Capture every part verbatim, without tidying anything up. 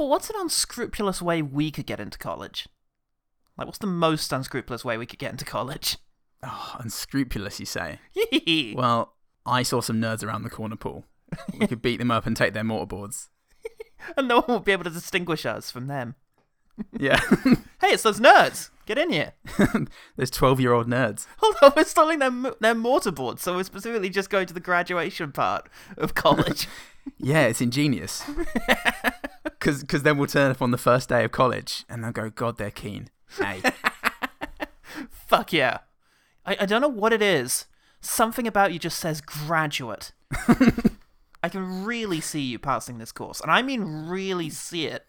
But what's an unscrupulous way we could get into college? Like, what's the most unscrupulous way we could get into college? Oh, unscrupulous, you say? Well, I saw some nerds around the corner pool. We could beat them up and take their mortarboards. And no one will be able to distinguish us from them. Yeah. Hey, it's those nerds. Get in here. Those twelve-year-old nerds. Hold on, we're stealing their, their mortarboard, so we're specifically just going to the graduation part of college. Yeah, it's ingenious. Because then we'll turn up on the first day of college, and they'll go, God, they're keen. Hey. Fuck yeah. I, I don't know what it is. Something about you just says graduate. I can really see you passing this course. And I mean really see it.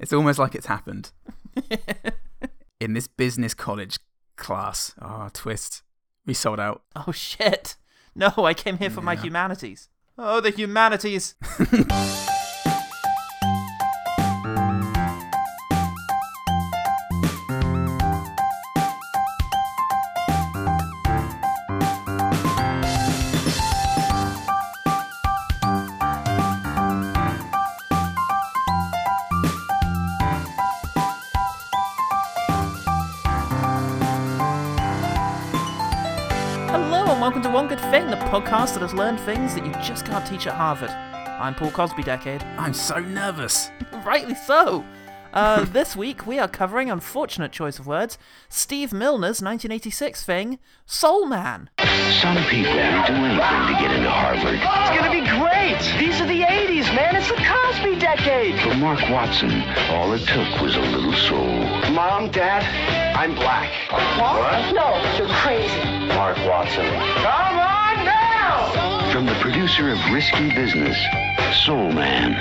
It's almost like it's happened. In this business college class. Oh, twist. We sold out. Oh, shit. No, I came here for yeah. my humanities. Oh, the humanities. Welcome to One Good Thing, the podcast that has learned things that you just can't teach at Harvard. I'm Paul Cosby Decade. I'm so nervous. Rightly so. Uh, this week we are covering, unfortunate choice of words, Steve Milner's nineteen eighty-six thing, Soul Man. Some people would do anything to get into Harvard. It's going to be great. These are the eighties, man. It's the Cosby Decade. For Mark Watson, all it took was a little soul. Mom, Dad, I'm black. What? What? No, you're crazy. Mark Watson. Come on now! From the producer of Risky Business, Soul Man.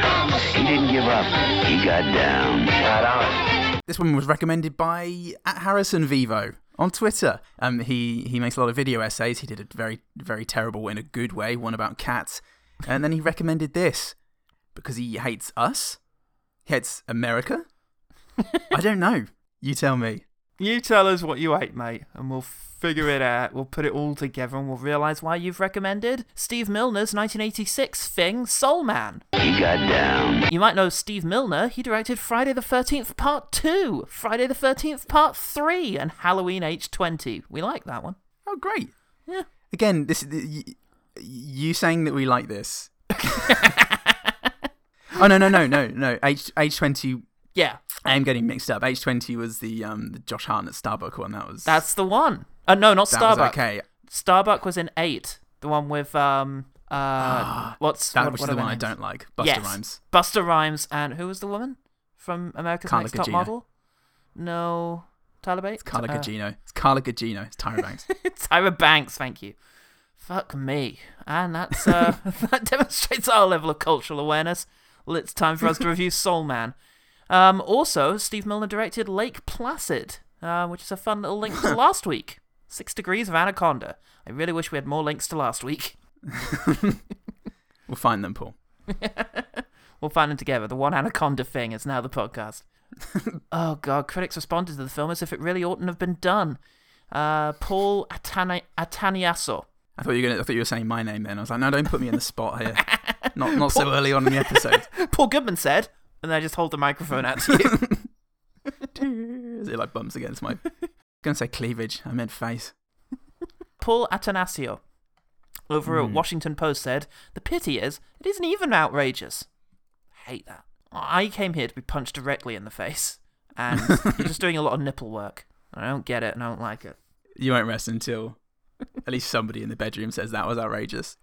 He didn't give up. He got down. Right on. This one was recommended by at Harrison Vivo on Twitter. Um, he, he makes a lot of video essays. He did a very, very terrible in a good way, one about cats. And then he recommended this because he hates us. He hates America. I don't know. You tell me. You tell us what you hate, mate, and we'll figure it out. We'll put it all together and we'll realise why you've recommended Steve Milner's nineteen eighty-six thing, Soul Man. He got down. You might know Steve Milner. He directed Friday the thirteenth Part two, Friday the thirteenth Part three, and Halloween H twenty. We like that one. Oh, great. Yeah. Again, this you, you saying that we like this. Oh, no, no, no, no, no. H, H twenty... Yeah. I am getting mixed up. H twenty was the um the Josh Hartnett Starbuck one. That was... That's the one. Uh, no, not Starbuck. That was okay. Starbuck was in eight. The one with... um uh what's That what, was what the one names? I don't like. Busta yes. Rhymes. Busta Rhymes. And who was the woman from America's Carla Next Gugino. Top Model? No. Tyler Bates? It's Carla uh, Gugino. It's Carla Gugino. It's Tyra Banks. Tyra Banks, thank you. Fuck me. And that's uh, that demonstrates our level of cultural awareness. Well, it's time for us to review Soul Man. Um, also, Steve Milner directed Lake Placid, uh, which is a fun little link to last week. Six Degrees of Anaconda. I really wish we had more links to last week. We'll find them, Paul. We'll find them together. The one Anaconda thing is now the podcast. Oh, God. Critics responded to the film as if it really oughtn't have been done. Uh, Paul Atani- Ataniaso. I thought you were gonna, I thought you were saying my name then. I was like, no, don't put me in the spot here. Not, not Paul- so early on in the episode. Paul Goodman said... And I just hold the microphone out to you. As it like bumps against my... I'm going to say cleavage. I meant face. Paul Atanasio over mm. at Washington Post said, the pity is, it isn't even outrageous. I hate that. I came here to be punched directly in the face. And you're just doing a lot of nipple work. I don't get it and I don't like it. You won't rest until at least somebody in the bedroom says that was outrageous.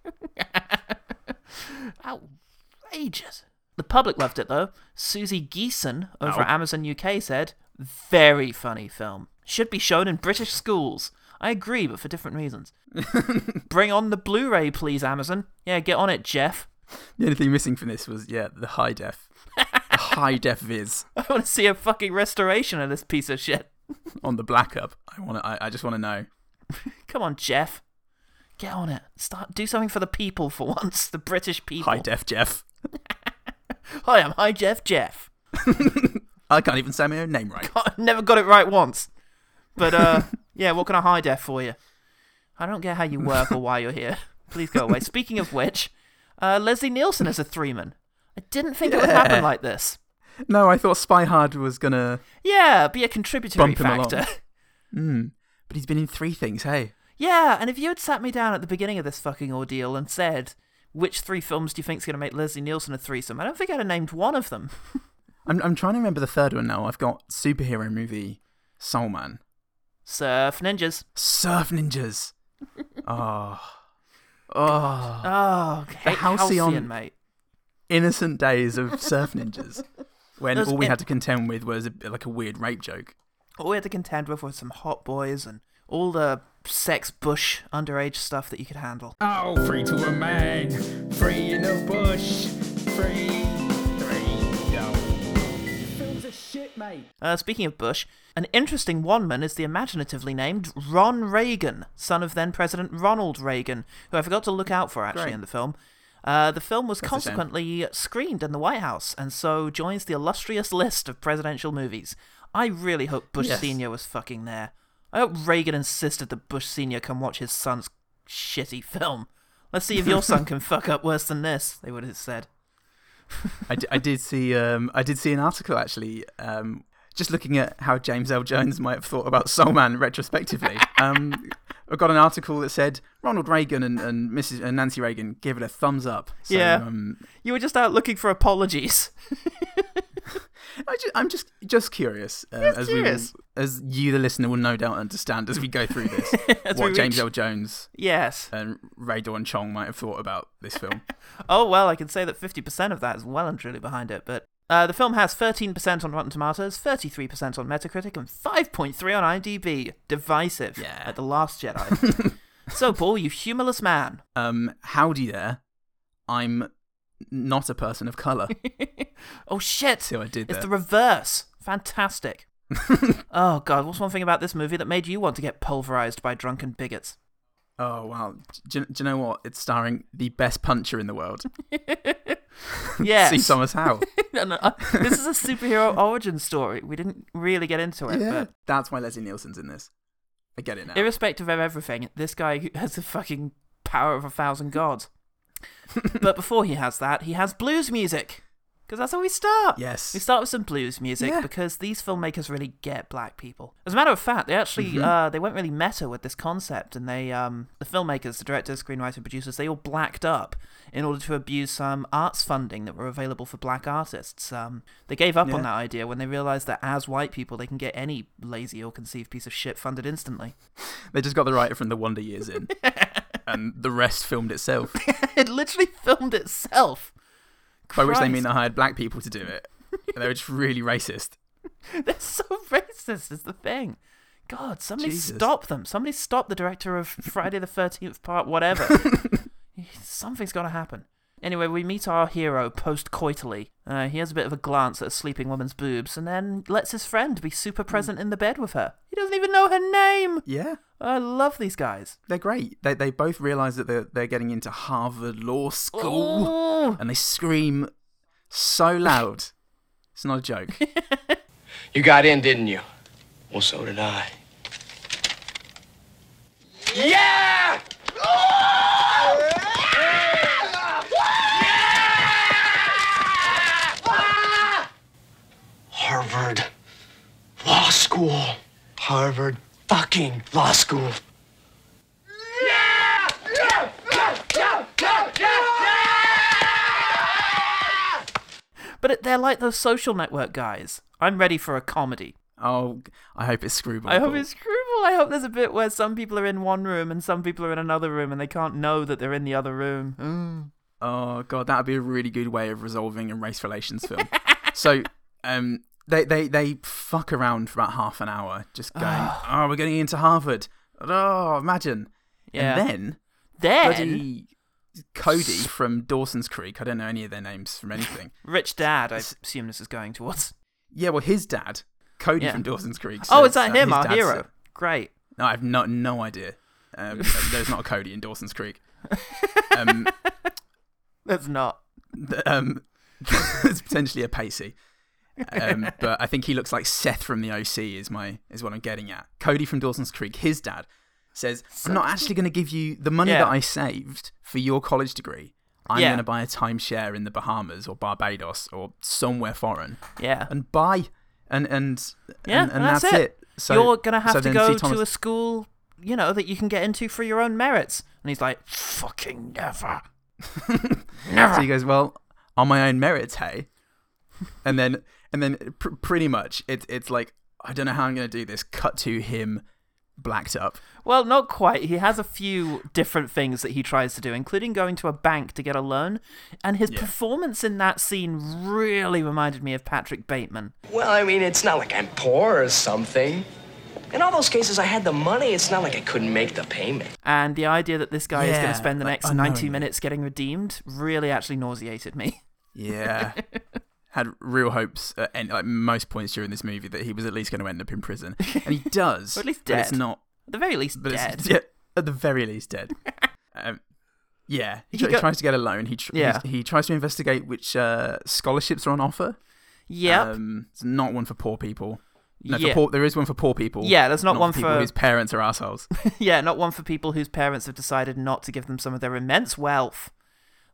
Outrageous. The public loved it, though. Susie Geeson over oh. at Amazon U K said, very funny film. Should be shown in British schools. I agree, but for different reasons. Bring on the Blu-ray, please, Amazon. Yeah, get on it, Jeff. The only thing missing from this was, yeah, the high def. The high def viz. I want to see a fucking restoration of this piece of shit. On the BlacKkKlansman. I want to, I, I just want to know. Come on, Jeff. Get on it. Start. Do something for the people for once. The British people. High def, Jeff. Hi, I'm Hi Jeff Jeff. I can't even say my own name right. God, never got it right once. But, uh, yeah, what can I hide there for you? I don't get how you work or why you're here. Please go away. Speaking of which, uh, Leslie Nielsen is a three-man. I didn't think yeah. it would happen like this. No, I thought Spy Hard was going to... Yeah, be a contributory factor. Mm. But he's been in three things, hey? Yeah, and if you had sat me down at the beginning of this fucking ordeal and said, which three films do you think is going to make Leslie Nielsen a threesome? I don't think I'd have named one of them. I'm I'm trying to remember the third one now. I've got superhero movie, Soul Man. Surf Ninjas. Surf Ninjas. oh. Oh. Oh, the halcyon, halcyon, mate. Innocent days of Surf Ninjas. When all we in- had to contend with was a, like a weird rape joke. All we had to contend with was some hot boys and all the sex bush underage stuff that you could handle. Oh, free to a man, free in the bush, free, free, yo. Your films are shit, mate. Uh, speaking of bush, an interesting one-man is the imaginatively named Ron Reagan, son of then-President Ronald Reagan, who I forgot to look out for, actually, Great. in the film. Uh, the film was That's consequently screened in the White House, and so joins the illustrious list of presidential movies. I really hope Bush yes. Senior was fucking there. I hope Reagan insisted that Bush Senior come watch his son's shitty film. Let's see if your son can fuck up worse than this, they would have said. I, d- I did see um, I did see an article, actually, um, just looking at how James Earl Jones might have thought about Soul Man retrospectively. Um, I got an article that said, Ronald Reagan and, and Missus and Nancy Reagan give it a thumbs up. So, yeah, um, you were just out looking for apologies. I just, I'm just just curious, uh, yes, as curious. We will, as you, the listener, will no doubt understand as we go through this, what James reach... L. Jones yes. and Rae Dawn Chong might have thought about this film. Oh, well, I can say that fifty percent of that is well and truly behind it, but uh, the film has thirteen percent on Rotten Tomatoes, thirty-three percent on Metacritic, and five point three on IMDb. Divisive yeah. at the Last Jedi. So, Paul, you humorless man. Um, howdy there. I'm... not a person of colour. Oh shit! So I did that. It's the reverse. Fantastic. Oh god, what's one thing about this movie that made you want to get pulverised by drunken bigots? Oh wow, do, do you know what? It's starring the best puncher in the world. Yes. C. Thomas Howell. no, no, uh, this is a superhero origin story. We didn't really get into it. Yeah. But... that's why Leslie Nielsen's in this. I get it now. Irrespective of everything, this guy has the fucking power of a thousand gods. But before he has that, he has blues music, because that's how we start. Yes, we start with some blues music yeah. because these filmmakers really get black people. As a matter of fact, they actually mm-hmm. uh, they went really meta with this concept, and they um, the filmmakers, the directors, screenwriters, producers, they all blacked up in order to abuse some arts funding that were available for black artists. Um, they gave up yeah. on that idea when they realised that as white people, they can get any lazy, ill-conceived piece of shit funded instantly. They just got the writer from The Wonder Years in. And the rest filmed itself. It literally filmed itself. By Christ. Which they mean they hired black people to do it. And they were just really racist. They're so racist is the thing. God, somebody Jesus. Stop them. Somebody stop the director of Friday the thirteenth part, whatever. Something's got to happen. Anyway, we meet our hero post-coitally. Uh, he has a bit of a glance at a sleeping woman's boobs and then lets his friend be super present in the bed with her. He doesn't even know her name. Yeah. I love these guys. They're great. They they both realise that they're, they're getting into Harvard Law School. Ooh. And they scream so loud. It's not a joke. You got in, didn't you? Well, so did I. Yeah! Harvard Law School. Harvard fucking Law School. Yeah! Yeah! Yeah! Yeah! Yeah! Yeah! But they're like those Social Network guys. I'm ready for a comedy. Oh, I hope it's Screwball. I hope it's Screwball. I hope there's a bit where some people are in one room and some people are in another room and they can't know that they're in the other room. Mm. Oh, God, that would be a really good way of resolving a race relations film. So, um... They, they they fuck around for about half an hour, just going, oh, oh we're getting into Harvard. Oh, imagine. Yeah. And then, then bloody Cody from Dawson's Creek, I don't know any of their names from anything. Rich Dad, I assume this is going towards. Yeah, well, his dad, Cody yeah. from Dawson's Creek. So, oh, is that uh, him, our hero? Said, great. No, I have no, no idea. Um, there's not a Cody in Dawson's Creek. Um, there's not. The, um, there's potentially a Pacey. um, but I think he looks like Seth from the O C is my is what I'm getting at. Cody from Dawson's Creek, his dad, says, I'm not actually going to give you the money yeah. that I saved for your college degree. I'm yeah. going to buy a timeshare in the Bahamas or Barbados or somewhere foreign. Yeah. And buy. And and, yeah, and, and that's, that's it. it. So, You're going to have so to go Thomas... to a school, you know, that you can get into for your own merits. And he's like, fucking never. Never. So he goes, well, on my own merits, hey? And then and then pr- pretty much it, it's like, I don't know how I'm going to do this. Cut to him blacked up. Well, not quite. He has a few different things that he tries to do, including going to a bank to get a loan. And his yeah. performance in that scene really reminded me of Patrick Bateman. Well, I mean, it's not like I'm poor or something. In all those cases, I had the money. It's not like I couldn't make the payment. And the idea that this guy yeah, is going to spend the next uh, ninety minutes getting redeemed really actually nauseated me. Yeah. Had real hopes at any, like most points during this movie that he was at least going to end up in prison. And he does. Or at least dead. It's not, at the very least dead. Yeah, at the very least dead. um, yeah. He, he got, tries to get a loan. He, tr- yeah. he tries to investigate which uh, scholarships are on offer. Yeah. Um, it's not one for poor people. No, yeah. for poor, there is one for poor people. Yeah, there's not, not one for people for... whose parents are assholes. Yeah, not one for people whose parents have decided not to give them some of their immense wealth.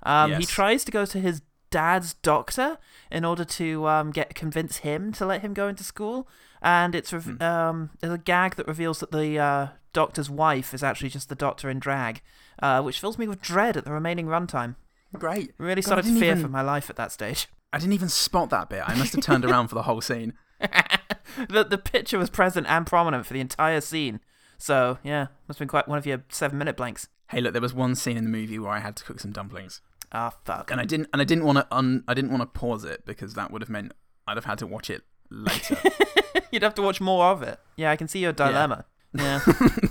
Um, yes. He tries to go to his dad's doctor in order to um, get convince him to let him go into school, and it's rev- hmm. um, there's a gag that reveals that the uh, doctor's wife is actually just the doctor in drag, uh, which fills me with dread at the remaining runtime. Great, really God, started to fear even... for my life at that stage. I didn't even spot that bit. I must have turned around for the whole scene. The the picture was present and prominent for the entire scene. So, yeah, must have been quite one of your seven-minute blanks. Hey, look, there was one scene in the movie where I had to cook some dumplings. Ah, oh, fuck. And I didn't and I didn't want to un, I didn't want to pause it because that would have meant I'd have had to watch it later. You'd have to watch more of it. Yeah, I can see your dilemma. Yeah. yeah.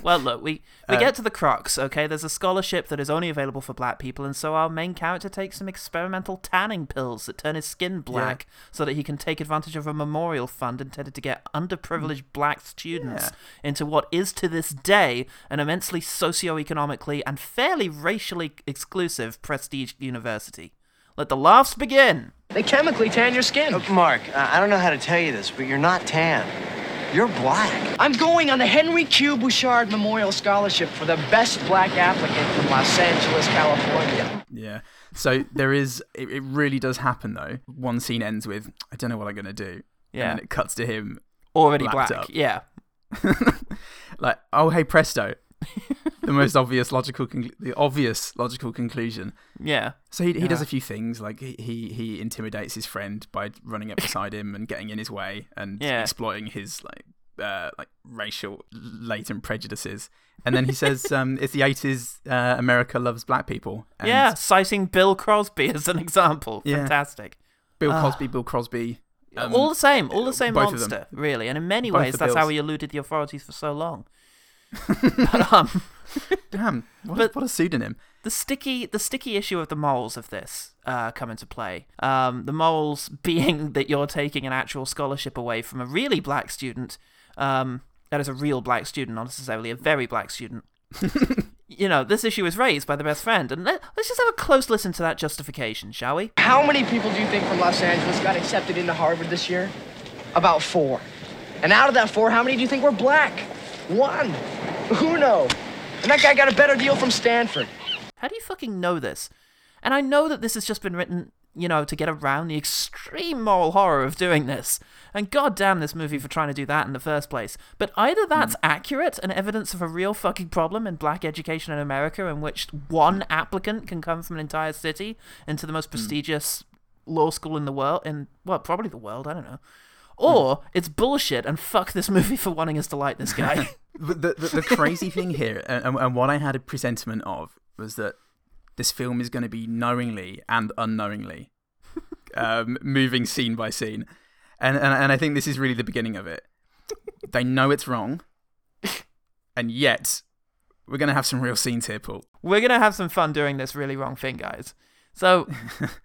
Well, look, we, we uh, get to the crux, okay? There's a scholarship that is only available for black people, and so our main character takes some experimental tanning pills that turn his skin black yeah. so that he can take advantage of a memorial fund intended to get underprivileged black students yeah. into what is to this day an immensely socioeconomically and fairly racially exclusive prestige university. Let the laughs begin. They chemically tan your skin. Look, Mark, I don't know how to tell you this, but you're not tan. You're black. I'm going on the Henry Q. Bouchard Memorial Scholarship for the best black applicant from Los Angeles, California. Yeah. So there is, it, it really does happen though. One scene ends with, I don't know what I'm going to do. Yeah. And it cuts to him. Already black. Up. Yeah. Like, oh, hey, presto. The most obvious logical, con- the obvious logical conclusion. Yeah. So he he yeah. does a few things, like he, he he intimidates his friend by running up beside him and getting in his way and yeah. exploiting his like uh, like racial latent prejudices. And then he says, um, "It's the eighties. Uh, America loves black people." And yeah, citing Bill Crosby as an example. Yeah. Fantastic. Bill Cosby. Uh, Bill Crosby. Um, all the same. All the same monster, really. And in many both ways, that's Bills. How he eluded the authorities for so long. But, um, damn! What, but what a pseudonym. The sticky, the sticky issue of the morals of this uh, come into play. Um, the morals being that you're taking an actual scholarship away from a really black student. Um, that is a real black student, not necessarily a very black student. You know, this issue is raised by the best friend, and let, let's just have a close listen to that justification, shall we? How many people do you think from Los Angeles got accepted into Harvard this year? About four. And out of that four, how many do you think were black? One. Who knows? And that guy got a better deal from Stanford. How do you fucking know this? And I know that this has just been written, you know, to get around the extreme moral horror of doing this. And goddamn this movie for trying to do that in the first place. But either that's mm. accurate and evidence of a real fucking problem in black education in America in which one applicant can come from an entire city into the most prestigious mm. law school in the world, in, well, probably the world, I don't know. Or it's bullshit and fuck this movie for wanting us to like this guy. the, the, the crazy thing here, and, and what I had a presentiment of, was that this film is going to be knowingly and unknowingly um, moving scene by scene. And, and and I think this is really the beginning of it. They know it's wrong, and yet we're going to have some real scenes here, Paul. We're going to have some fun doing this really wrong thing, guys. So,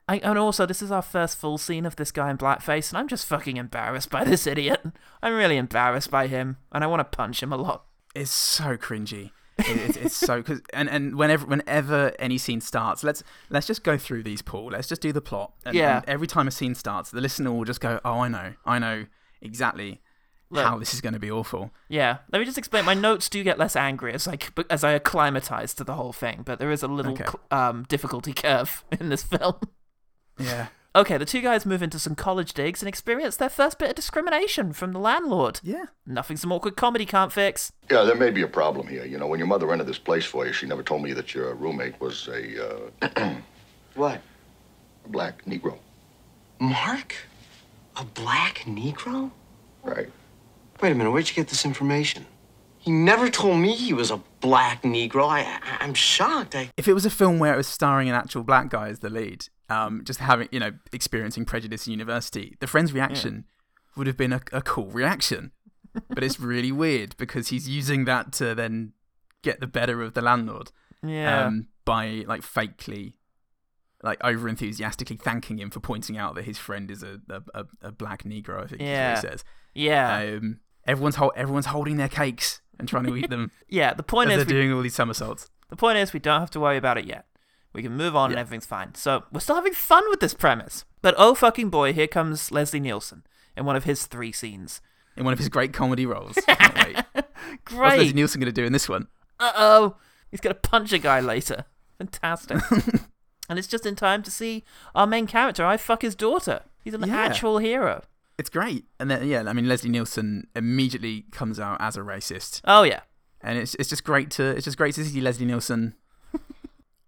I, and also, this is our first full scene of this guy in blackface, and I'm just fucking embarrassed by this idiot. I'm really embarrassed by him, and I want to punch him a lot. It's so cringy. It, it, it's so... Cause, and and whenever whenever any scene starts, let's let's just go through these, Paul. Let's just do the plot. And, yeah. and every time a scene starts, the listener will just go, oh, I know. I know exactly Look, how this is going to be awful. Yeah, let me just explain. My notes do get less angry as I, as I acclimatise to the whole thing, but there is a little okay. cl- um, difficulty curve in this film. Yeah. Okay, the two guys move into some college digs and experience their first bit of discrimination from the landlord. Yeah. Nothing some awkward comedy can't fix. Yeah, there may be a problem here. You know, when your mother rented this place for you, she never told me that your roommate was a... Uh, what? A black Negro. Mark? A black Negro? Right. Wait a minute, where'd you get this information? He never told me he was a black Negro. I, I, I'm shocked. I... If it was a film where it was starring an actual black guy as the lead, um, just having, you know, experiencing prejudice in university, the friend's reaction yeah. would have been a, a cool reaction. But it's really weird because he's using that to then get the better of the landlord. Yeah. Um, by, like, fakely, like, over-enthusiastically thanking him for pointing out that his friend is a, a, a black Negro, I think yeah. is what he says. Yeah. Um, Everyone's ho- everyone's holding their cakes and trying to eat them. Yeah, the point is they're we, doing all these somersaults. The point is we don't have to worry about it yet. We can move on yeah. and everything's fine. So we're still having fun with this premise. But oh fucking boy, here comes Leslie Nielsen in one of his three scenes. In one of his great comedy roles. Can't wait. Great. What's Leslie Nielsen going to do in this one? Uh-oh. He's going to punch a guy later. Fantastic. And it's just in time to see our main character, I fuck his daughter. He's an yeah. actual hero. It's great. And then, yeah, I mean, Leslie Nielsen immediately comes out as a racist. Oh, yeah. And it's it's just great to it's just great to see Leslie Nielsen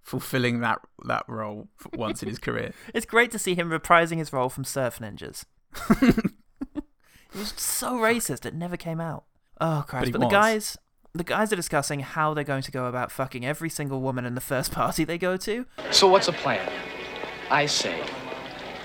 fulfilling that that role for once in his career. It's great to see him reprising his role from Surf Ninjas. It was so racist, it never came out. Oh, Christ. But, but the guys the guys are discussing how they're going to go about fucking every single woman in the first party they go to. So what's the plan? I say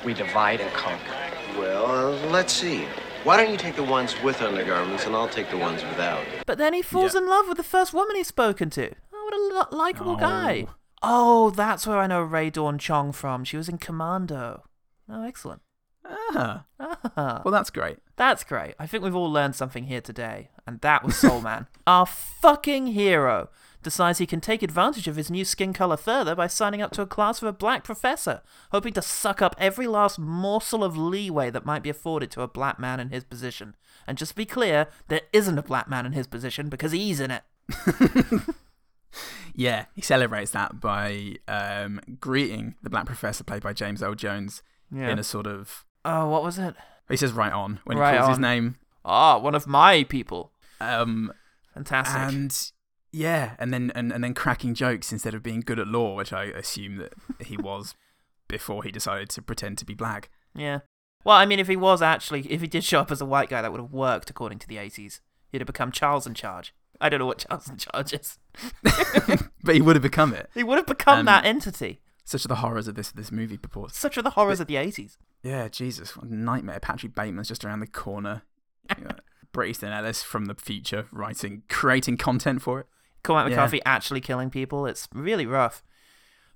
we divide and conquer. Well, uh, let's see. Why don't you take the ones with undergarments and I'll take the ones without? But then he falls yeah. in love with the first woman he's spoken to. Oh, what a li- likable oh. guy. Oh, that's where I know Rae Dawn Chong from. She was in Commando. Oh, excellent. Ah. ah. Well, that's great. That's great. I think we've all learned something here today. And that was Soul Man. Our fucking hero decides he can take advantage of his new skin colour further by signing up to a class with a black professor, hoping to suck up every last morsel of leeway that might be afforded to a black man in his position. And just to be clear, there isn't a black man in his position because he's in it. Yeah, he celebrates that by um, greeting the black professor played by James Earl Jones yeah. in a sort of... Oh, what was it? He says right on when right he calls on. his name. Ah, one of my people. Um, Fantastic. And... Yeah, and then and, and then cracking jokes instead of being good at law, which I assume that he was before he decided to pretend to be black. Yeah. Well, I mean, if he was actually, if he did show up as a white guy, that would have worked according to the eighties. He'd have become Charles in Charge. I don't know what Charles in Charge is. But he would have become it. He would have become um, that entity. Such are the horrors of this this movie purports. Such are the horrors but, of the eighties. Yeah, Jesus, what a nightmare. Patrick Bateman's just around the corner. You know, Bret Easton Ellis from the future writing, creating content for it. Cormac McCarthy yeah. actually killing people. It's really rough.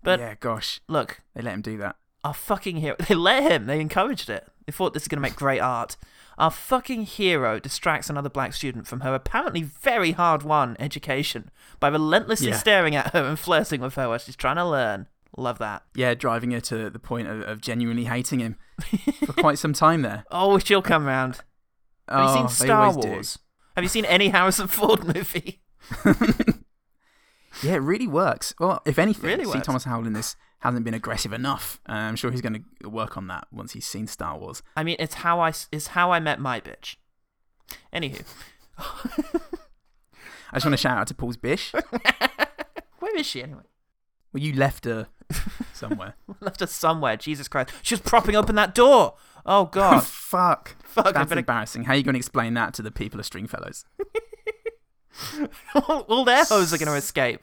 But yeah, gosh. Look. They let him do that. Our fucking hero. They let him. They encouraged it. They thought this is going to make great art. Our fucking hero distracts another black student from her apparently very hard-won education by relentlessly yeah. staring at her and flirting with her while she's trying to learn. Love that. Yeah, driving her to the point of, of genuinely hating him for quite some time there. Oh, she'll come round. Have oh, you seen Star Wars? Do. Have you seen any Harrison Ford movie? Yeah, it really works. Well, if anything, really C. Thomas Howell in this hasn't been aggressive enough. Uh, I'm sure he's going to work on that once he's seen Star Wars. I mean, it's how I, it's how I met my bitch. Anywho. I just want to shout out to Paul's bish. Where is she anyway? Well, you left her somewhere. Left her somewhere. Jesus Christ. She was propping open that door. Oh, God. Oh, fuck. Fuck. That's embarrassing. How are you going to explain that to the people of Stringfellows? all, all their hoes are going to escape.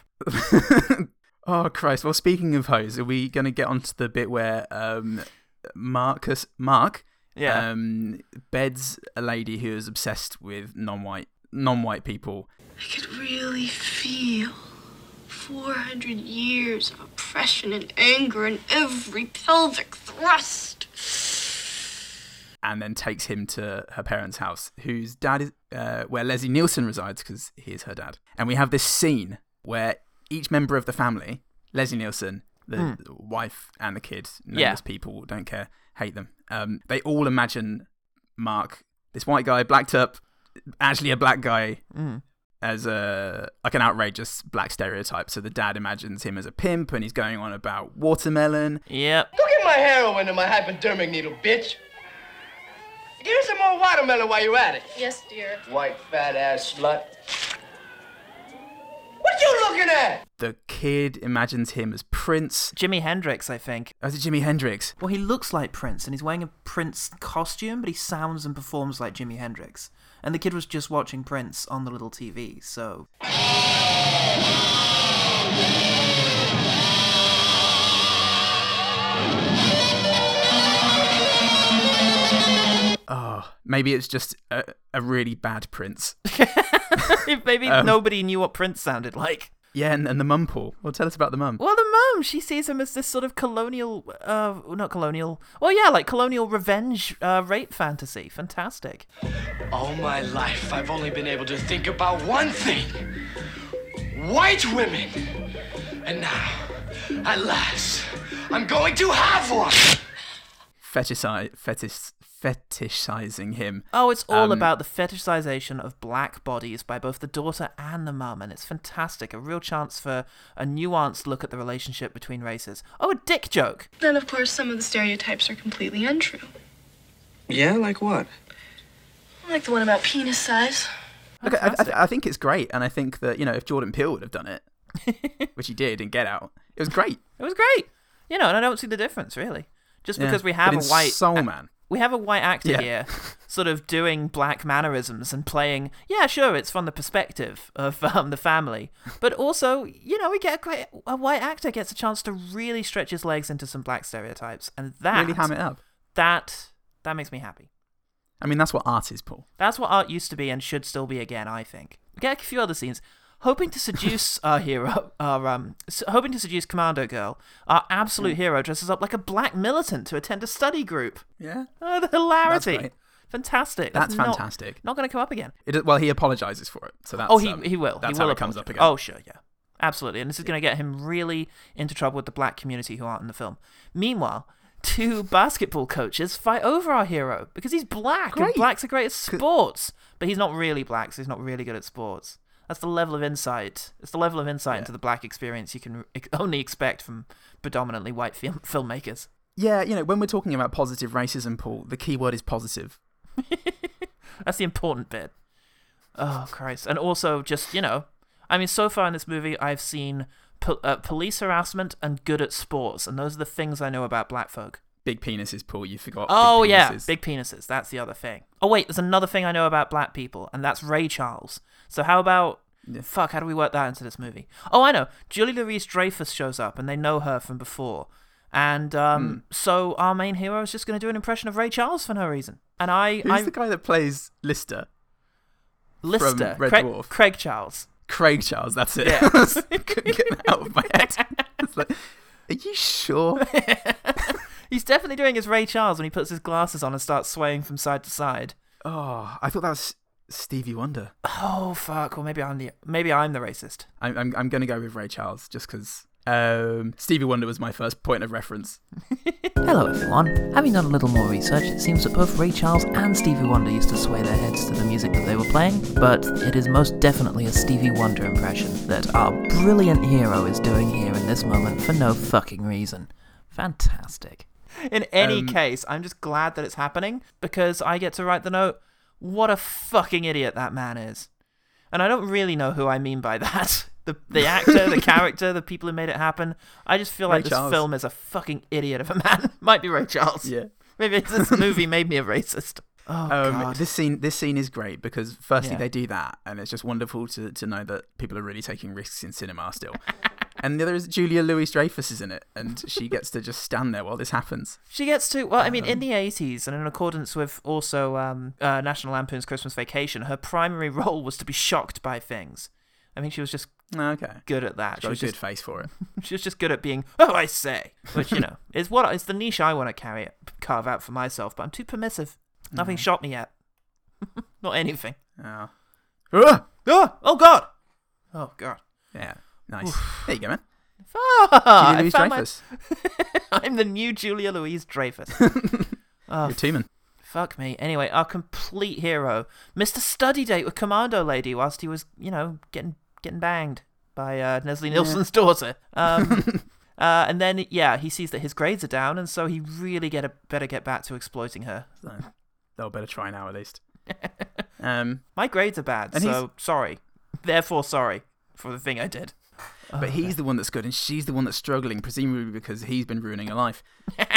Oh, Christ. Well, speaking of hoes, are we going to get onto the bit where um, Marcus, Mark yeah. um, beds a lady who is obsessed with non-white non-white people? I could really feel four hundred years of oppression and anger in every pelvic thrust. And then takes him to her parents' house, whose dad is uh, where Leslie Nielsen resides, because he is her dad. And we have this scene where each member of the family, Leslie Nielsen, the mm. wife and the kid, nameless yeah. people, don't care, hate them. Um, they all imagine Mark, this white guy, blacked up, actually a black guy mm. as a like an outrageous black stereotype. So the dad imagines him as a pimp, and he's going on about watermelon. Yep. Go get my heroin and my hypodermic needle, bitch. Give me some more watermelon while you're at it. Yes, dear. White fat ass slut. What you looking at? The kid imagines him as Prince. Jimi Hendrix, I think. Oh, is it Jimi Hendrix? Well, he looks like Prince, and he's wearing a Prince costume, but he sounds and performs like Jimi Hendrix. And the kid was just watching Prince on the little T V, so... Oh, maybe it's just a, a really bad Prince. Maybe um, nobody knew what Prince sounded like. Yeah, and, and the mum, Paul. Well, tell us about the mum. Well, the mum, she sees him as this sort of colonial, uh, not colonial, well, yeah, like colonial revenge uh, rape fantasy. Fantastic. All my life, I've only been able to think about one thing. White women. And now, at last, I'm going to have one. Fetishize, fetish... fetishizing him. Oh, it's all um, about the fetishization of black bodies by both the daughter and the mum, and it's fantastic. A real chance for a nuanced look at the relationship between races. Oh, a dick joke. Then, of course, some of the stereotypes are completely untrue. Yeah, like what? Like the one about penis size. Look, I, I, I think it's great, and I think that, you know, if Jordan Peele would have done it, which he did in Get Out, it was great. It was great. You know, and I don't see the difference, really. Just because yeah, we have a white... Soul Man. We have a white actor yeah. here sort of doing black mannerisms and playing, yeah, sure, it's from the perspective of um, the family. But also, you know, we get a, great, a white actor gets a chance to really stretch his legs into some black stereotypes. And that... Really ham it up. That, that makes me happy. I mean, that's what art is, Paul. That's what art used to be and should still be again, I think. We get a few other scenes. Hoping to seduce our hero, our um, hoping to seduce Commando Girl, our absolute mm. hero dresses up like a black militant to attend a study group. Yeah, oh, the hilarity, that's fantastic. That's, that's not, fantastic. Not going to come up again. It, well, he apologizes for it, so that's oh, he um, he will. That's he will how it comes up again. Oh, sure, yeah, absolutely. And this is yeah. going to get him really into trouble with the black community who aren't in the film. Meanwhile, two basketball coaches fight over our hero because he's black Great. and blacks are great at sports, but he's not really black, so he's not really good at sports. That's the level of insight. It's the level of insight yeah. into the black experience you can only expect from predominantly white film- filmmakers. Yeah, you know, when we're talking about positive racism, Paul, the key word is positive. That's the important bit. Oh, Christ. And also just, you know, I mean, so far in this movie, I've seen po- uh, police harassment and good at sports. And those are the things I know about black folk. Big penises, Paul. You forgot. Oh, big yeah. Big penises. That's the other thing. Oh, wait. There's another thing I know about black people, and that's Ray Charles. So how about... Yeah. Fuck, how do we work that into this movie? Oh, I know. Julia Louis-Dreyfus shows up, and they know her from before. And um, mm. so our main hero is just going to do an impression of Ray Charles for no reason. And I... Who's I... the guy that plays Lister? Lister. From Red Cra- Dwarf. Craig Charles. Craig Charles, that's it. Yeah. Couldn't get that out of my head. It's like, are you sure? He's definitely doing his Ray Charles when he puts his glasses on and starts swaying from side to side. Oh, I thought that was Stevie Wonder. Oh, fuck. Well, maybe I'm the maybe I'm the racist. I'm I'm, I'm going to go with Ray Charles just because um, Stevie Wonder was my first point of reference. Hello, everyone. Having done a little more research, it seems that both Ray Charles and Stevie Wonder used to sway their heads to the music that they were playing, but it is most definitely a Stevie Wonder impression that our brilliant hero is doing here in this moment for no fucking reason. Fantastic. In any um, case, I'm just glad that it's happening because I get to write the note, what a fucking idiot that man is. And I don't really know who I mean by that. The the actor, the character, the people who made it happen. I just feel like Ray Charles. This film is a fucking idiot of a man. Might be Ray Charles. Yeah. Maybe it's this movie made me a racist. Oh, um, God. This scene, this scene is great because firstly yeah. they do that and it's just wonderful to, to know that people are really taking risks in cinema still. And the other is Julia Louis-Dreyfus is in it, and she gets to just stand there while this happens. She gets to, well, I mean, um, in the eighties, and in accordance with also um, uh, National Lampoon's Christmas Vacation, her primary role was to be shocked by things. I mean, she was just okay. good at that. She's she got was a good just, face for it. She was just good at being, oh, I say, which, you know, is what is the niche I want to carry carve out for myself, but I'm too permissive. Nothing mm. shot me yet. Not anything. Oh. Uh, uh, oh, God. Oh, God. Yeah. Nice. Oof. There you go, man. Ah, Julia Louis-Dreyfus. My... I'm the new Julia Louis-Dreyfus. uh, You're teaming. Fuck me. Anyway, our complete hero, Mister Study Date with Commando Lady, whilst he was, you know, getting getting banged by uh, Leslie Nielsen's yeah. daughter. Um, uh, and then, yeah, he sees that his grades are down, and so he really get a, better get back to exploiting her. So, they'll better try now, at least. um, My grades are bad, so he's... sorry. Therefore, sorry for the thing I did. But oh, he's man. the one that's good, and she's the one that's struggling, presumably because he's been ruining her life.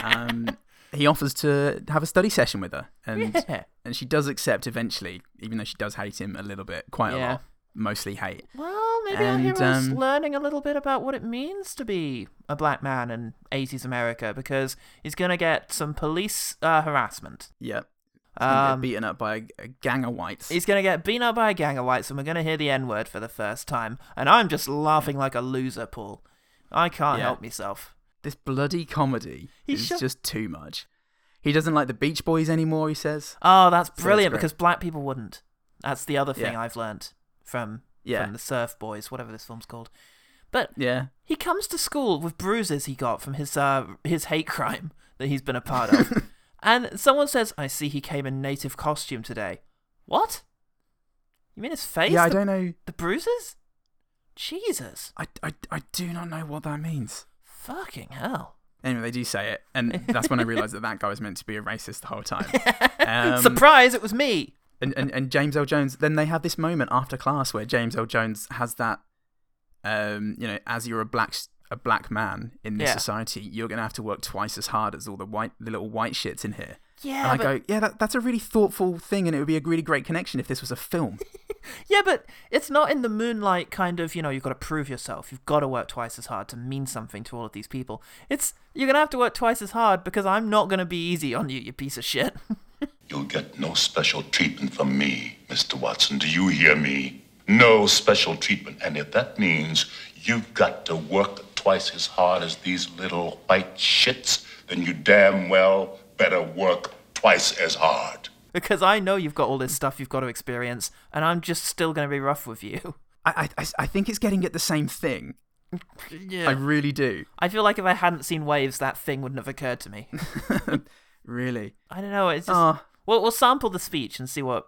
Um... He offers to have a study session with her, and yeah. and she does accept eventually, even though she does hate him a little bit, quite yeah. a lot, mostly hate. Well, maybe and, our hero's um, learning a little bit about what it means to be a black man in eighties America, because he's going to get some police uh, harassment. Yeah. He's going to um, get beaten up by a gang of whites. He's going to get beaten up by a gang of whites, and we're going to hear the N-word for the first time, and I'm just laughing like a loser, Paul. I can't yeah. help myself. This bloody comedy he is should... just too much. He doesn't like the Beach Boys anymore, he says. Oh, that's brilliant, so that's because black people wouldn't. That's the other thing yeah. I've learnt from, yeah. from the Surf Boys, whatever this film's called. But yeah. he comes to school with bruises he got from his uh, his hate crime that he's been a part of. And someone says, I see he came in native costume today. What? You mean his face? Yeah, the, I don't know. The bruises? Jesus. I, I, I do not know what that means. Fucking hell. Anyway, they do say it, and that's when I realised that that guy was meant to be a racist the whole time. Um, Surprise, it was me! And, and and James Earl Jones, then they have this moment after class where James Earl Jones has that, um, you know, as you're a black a black man in this yeah. society, you're going to have to work twice as hard as all the white the little white shits in here. Yeah, and I but... go, yeah, that, that's a really thoughtful thing, and it would be a really great connection if this was a film. Yeah, but it's not in the Moonlight kind of, you know, you've got to prove yourself. You've got to work twice as hard to mean something to all of these people. It's, you're going to have to work twice as hard because I'm not going to be easy on you, you piece of shit. You'll get no special treatment from me, Mister Watson. Do you hear me? No special treatment. And if that means you've got to work twice as hard as these little white shits, then you damn well better work twice as hard. Because I know you've got all this stuff you've got to experience, and I'm just still going to be rough with you. I I, I think it's getting at the same thing. Yeah. I really do. I feel like if I hadn't seen Waves, that thing wouldn't have occurred to me. Really? I don't know. It's just oh. we'll, we'll sample the speech and see what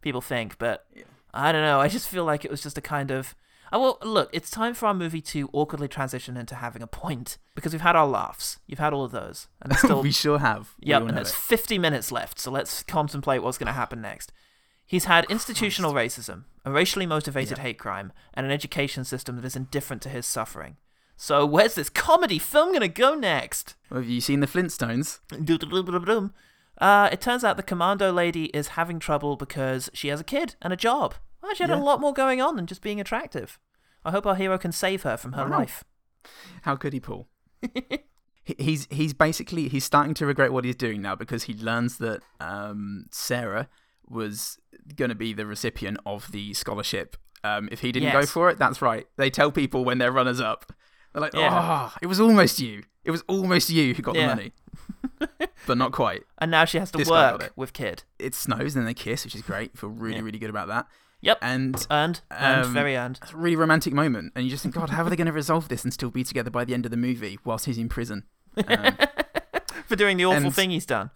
people think, but yeah. I don't know. I just feel like it was just a kind of... Oh, well, look, it's time for our movie to awkwardly transition into having a point, because we've had our laughs. You've had all of those. And still... we sure have. Yep, and there's fifty minutes left, so let's contemplate what's going to happen next. He's had institutional Christ. racism, a racially motivated yeah. hate crime, and an education system that is indifferent to his suffering. So where's this comedy film going to go next? Well, have you seen the Flintstones? Uh, it turns out the Commando Lady is having trouble because she has a kid and a job. Well, she had yeah. a lot more going on than just being attractive. I hope our hero can save her from her wow. life. How could he, Paul? he, he's he's basically, he's starting to regret what he's doing now because he learns that um, Sarah was going to be the recipient of the scholarship. Um, if he didn't yes. go for it, that's right. They tell people when they're runners-up. They're like, yeah. oh, it was almost you. It was almost you who got yeah. the money. But not quite. And now she has to this work with kid. It snows and they kiss, which is great. Feel really, yeah. really good about that. Yep, and earned, earned, um, very earned. It's a really romantic moment, and you just think, God, how are they going to resolve this and still be together by the end of the movie whilst he's in prison? Um, For doing the awful and, thing he's done.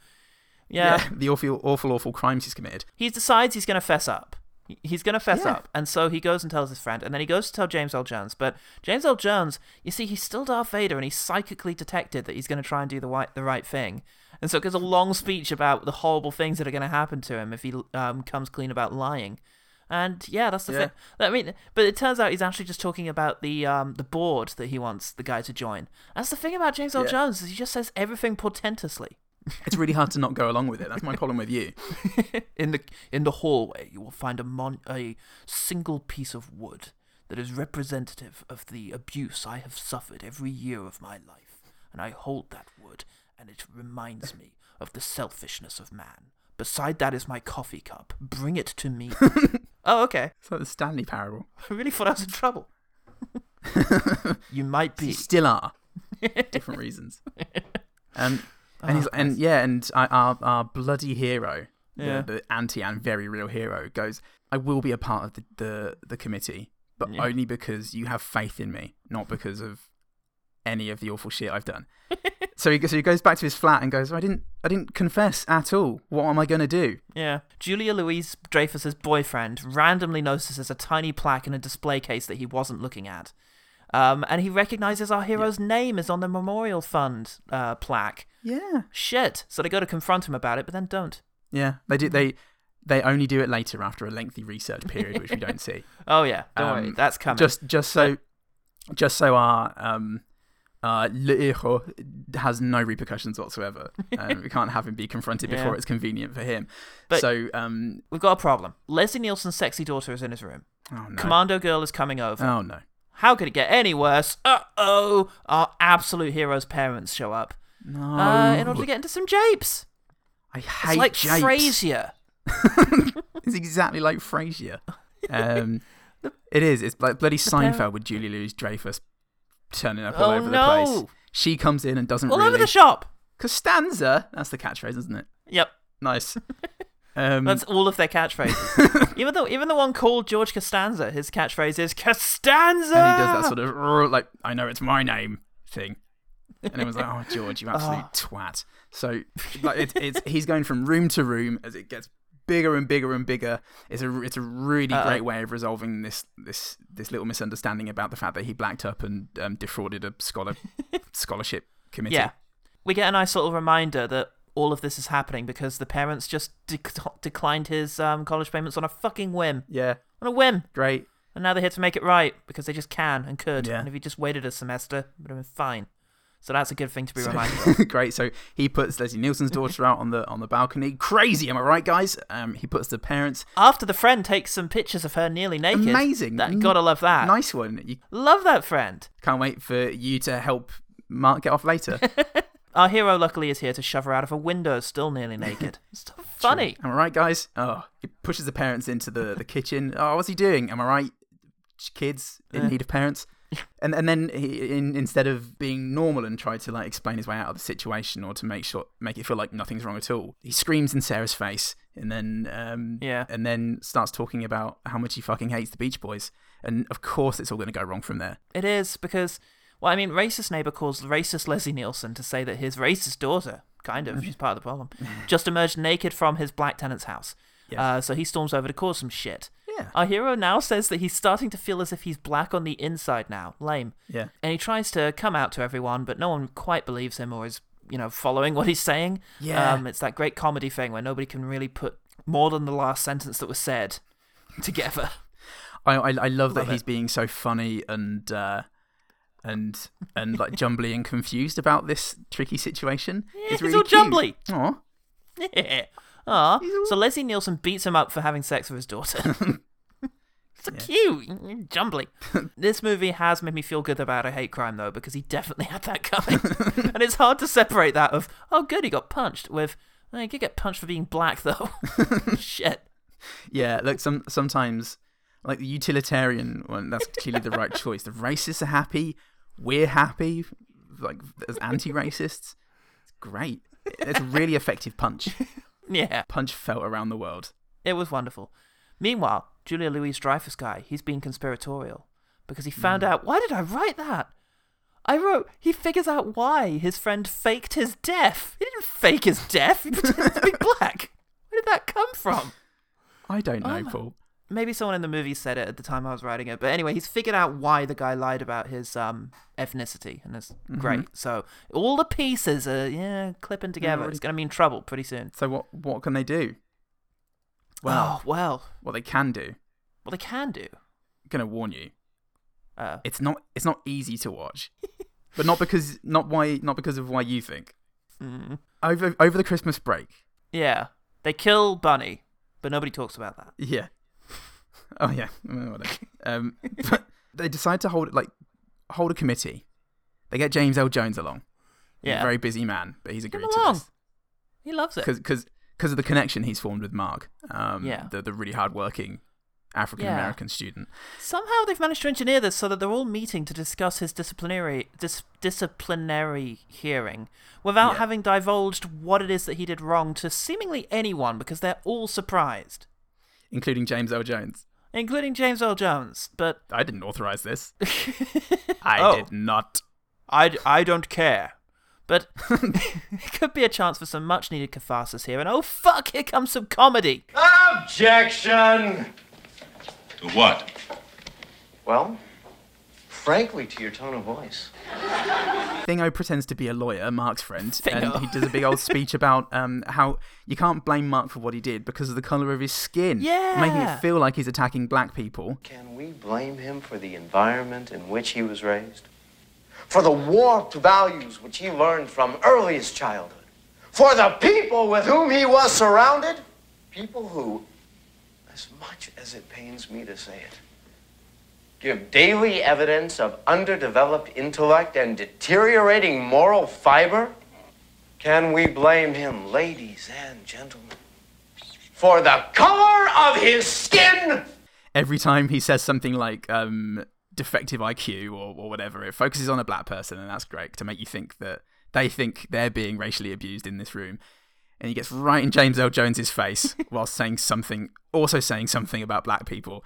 Yeah. yeah, the awful, awful, awful crimes he's committed. He decides he's going to fess up. He's going to fess yeah. up, and so he goes and tells his friend, and then he goes to tell James Earl Jones, but James Earl Jones, you see, he's still Darth Vader, and he's psychically detected that he's going to try and do the right, the right thing. And so it gives a long speech about the horrible things that are going to happen to him if he um, comes clean about lying. And yeah, that's the yeah. thing. I mean, but it turns out he's actually just talking about the um the board that he wants the guy to join. That's the thing about James Earl yeah. Jones, is he just says everything portentously. It's really hard to not go along with it. That's my problem with you. In the in the hallway, you will find a mon- a single piece of wood that is representative of the abuse I have suffered every year of my life, and I hold that wood, and it reminds me of the selfishness of man. Beside that is my coffee cup. Bring it to me. Oh, okay. It's like the Stanley parable. I really thought I was in trouble. You might be. You still are. Different reasons. Um, and oh, he's, and yeah, and our our bloody hero, yeah. the, the anti and very real hero, goes, I will be a part of the, the, the committee, but yeah. only because you have faith in me, not because of any of the awful shit I've done. So he so he goes back to his flat and goes, I didn't I didn't confess at all. What am I going to do? Yeah. Julia Louis-Dreyfus's boyfriend randomly notices a tiny plaque in a display case that he wasn't looking at. Um, and he recognizes our hero's yeah. name is on the memorial fund uh, plaque. Yeah. Shit. So they go to confront him about it, but then don't. Yeah. They do. They they only do it later after a lengthy research period, which we don't see. Oh yeah. Don't um, worry. That's coming. Just just so but... just so our um uh Le'Eho has no repercussions whatsoever. Um, we can't have him be confronted yeah. before it's convenient for him. But so um we've got a problem. Leslie Nielsen's sexy daughter is in his room. Oh no. Commando girl is coming over. Oh no. How could it get any worse? Uh-oh, our absolute hero's parents show up. No. Uh, in order to get into some japes. I hate japes. It's like japes. Frasier. It's exactly like Frasier. Um, the, it is. It's like bloody Seinfeld parent. With Julia Louis-Dreyfus turning up oh, all over no. the place. She comes in and doesn't all really... All over the shop. Costanza. That's the catchphrase, isn't it? Yep. Nice. Um, That's all of their catchphrases. even though, even the one called George Costanza, his catchphrase is Costanza. And he does that sort of like, I know it's my name thing, and everyone's like, oh George, you absolute oh. twat. So like, it, it's he's going from room to room as it gets bigger and bigger and bigger. It's a it's a really uh, great way of resolving this this this little misunderstanding about the fact that he blacked up and um, defrauded a scholar scholarship committee. Yeah, we get a nice little reminder that all of this is happening because the parents just de- declined his um, college payments on a fucking whim. Yeah. On a whim. Great. And now they're here to make it right because they just can and could. Yeah. And if he just waited a semester, it would have been fine. So that's a good thing to be so, reminded of. Great. So he puts Leslie Nielsen's daughter out on the on the balcony. Crazy, am I right, guys? Um, he puts the parents... After the friend takes some pictures of her nearly naked. Amazing. That, gotta love that. Nice one. You... Love that friend. Can't wait for you to help Mark get off later. Our hero, luckily, is here to shove her out of a window, still nearly naked. It's so funny. True. Am I right, guys? Oh, he pushes the parents into the, the kitchen. Oh, what's he doing? Am I right? Kids in yeah. need of parents. And and then he, in, instead of being normal and try to like explain his way out of the situation or to make sure make it feel like nothing's wrong at all, he screams in Sarah's face and then um yeah. and then starts talking about how much he fucking hates the Beach Boys. And of course, it's all going to go wrong from there. It is because. Well, I mean, racist neighbour calls racist Leslie Nielsen to say that his racist daughter, kind of, she's part of the problem, just emerged naked from his black tenant's house. Yes. Uh, so he storms over to cause some shit. Yeah. Our hero now says that he's starting to feel as if he's black on the inside now. Lame. Yeah. And he tries to come out to everyone, but no one quite believes him or is, you know, following what he's saying. Yeah. Um, it's that great comedy thing where nobody can really put more than the last sentence that was said together. I, I, I love, love that it. He's being so funny and... Uh... and and like jumbly and confused about this tricky situation. Yeah, it's really he's all jumbly. Aww. Yeah. Aww. All... So Leslie Nielsen beats him up for having sex with his daughter. So yeah. cute. Jumbly. This movie has made me feel good about a hate crime, though, because he definitely had that coming. And it's hard to separate that of, oh, good, he got punched, with, oh, he could get punched for being black, though. Shit. Yeah, look, some, sometimes... Like the utilitarian one, that's clearly the right choice. The racists are happy. We're happy, like as anti-racists. It's great. It's a really effective punch. Yeah. Punch felt around the world. It was wonderful. Meanwhile, Julia Louis-Dreyfus guy, he's being conspiratorial because he found mm. out, why did I write that? I wrote, he figures out why his friend faked his death. He didn't fake his death. He pretended to be black. Where did that come from? I don't know, oh. Paul. Maybe someone in the movie said it at the time I was writing it. But anyway, he's figured out why the guy lied about his um, ethnicity. And it's mm-hmm. great. So all the pieces are yeah clipping together. Already... It's going to mean trouble pretty soon. So what what can they do? Well, oh, well. What they can do. What they can do. I'm going to warn you. Uh, it's not it's not easy to watch. But not because not why not because of why you think. Mm. Over over the Christmas break. Yeah. They kill Bunny, but nobody talks about that. Yeah. Oh yeah, um, but they decide to hold like hold a committee. They get James Earl Jones along. Yeah, he's a very busy man, but he's agreed to this. He loves it because because of the connection he's formed with Mark. Um, yeah, the the really hardworking African American yeah. student. Somehow they've managed to engineer this so that they're all meeting to discuss his disciplinary dis- disciplinary hearing without yeah. having divulged what it is that he did wrong to seemingly anyone, because they're all surprised, including James Earl Jones. Including James Earl Jones, but... I didn't authorize this. I oh. did not. I, I don't care. But it could be a chance for some much-needed catharsis here. And oh, fuck, here comes some comedy. Objection! To what? Well, frankly, to your tone of voice. Thingo pretends to be a lawyer, Mark's friend, Thingo. And he does a big old speech about um, how you can't blame Mark for what he did because of the colour of his skin. Yeah. Making it feel like he's attacking black people. Can we blame him for the environment in which he was raised? For the warped values which he learned from earliest childhood? For the people with whom he was surrounded? People who, as much as it pains me to say it, give daily evidence of underdeveloped intellect and deteriorating moral fiber? Can we blame him, ladies and gentlemen, for the color of his skin? Every time he says something like um, defective I Q or, or whatever, it focuses on a black person, and that's great to make you think that they think they're being racially abused in this room. And he gets right in James Earl Jones's face while saying something, also saying something about black people.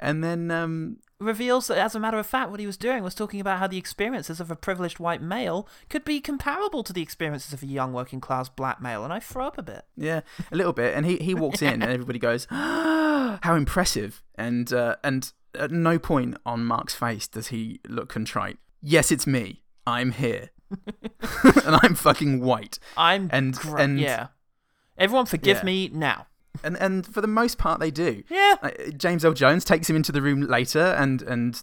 And then um, reveals that, as a matter of fact, what he was doing was talking about how the experiences of a privileged white male could be comparable to the experiences of a young working-class black male. And I throw up a bit. Yeah, a little bit. And he, he walks in and everybody goes, oh, how impressive. And uh, and at no point on Mark's face does he look contrite. Yes, it's me. I'm here. And I'm fucking white. I'm and, gr- and Yeah. Everyone forgive yeah. me now. And and for the most part, they do. Yeah. Uh, James Earl Jones takes him into the room later, and and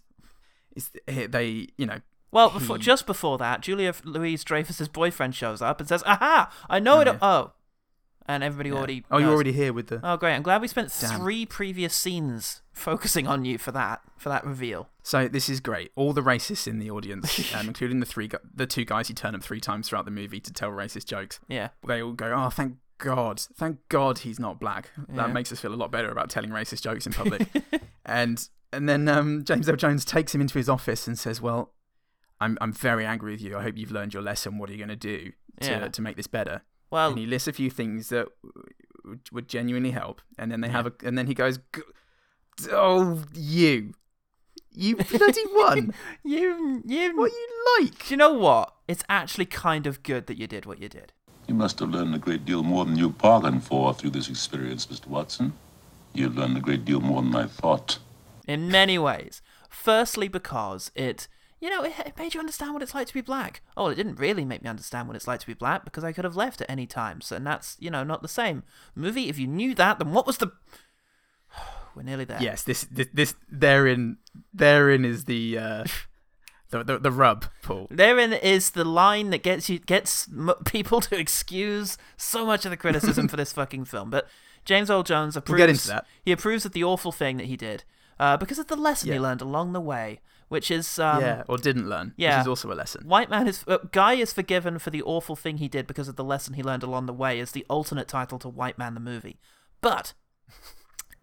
it's, they, you know. Well, he... before, just before that, Julia Louis-Dreyfus's boyfriend shows up and says, "Aha! I know oh, it." Yeah. Oh, and everybody yeah. already. Oh, knows. You're already here with the. Oh, great! I'm glad we spent Damn. three previous scenes focusing on you for that for that reveal. So this is great. All the racists in the audience, um, including the three gu- the two guys who turn up three times throughout the movie to tell racist jokes. Yeah. They all go, "Oh, thank." God, thank God he's not black. That yeah. makes us feel a lot better about telling racist jokes in public. and and then um, James Earl Jones takes him into his office and says, well, I'm I'm very angry with you. I hope you've learned your lesson. What are you going to do to yeah. to make this better? Well, and he lists a few things that w- would genuinely help. And then they yeah. have a, and then he goes, oh, you. You bloody one. you, you, what you like. Do you know what? It's actually kind of good that you did what you did. You must have learned a great deal more than you bargained for through this experience, Mister Watson. You've learned a great deal more than I thought. In many ways. Firstly, because it, you know, it, it made you understand what it's like to be black. Oh, it didn't really make me understand what it's like to be black because I could have left at any time. So, and that's, you know, not the same. Movie, if you knew that, then what was the... We're nearly there. Yes, this, this, this therein, therein is the... Uh... The, the the rub, Paul. Therein is the line that gets you gets m- people to excuse so much of the criticism for this fucking film. But James Earl Jones approves. We'll get into that. He approves of the awful thing that he did uh, because of the lesson yeah. he learned along the way, which is um, yeah, or didn't learn. Yeah, which is also a lesson. White man is uh, guy is forgiven for the awful thing he did because of the lesson he learned along the way. Is the alternate title to White Man the Movie, but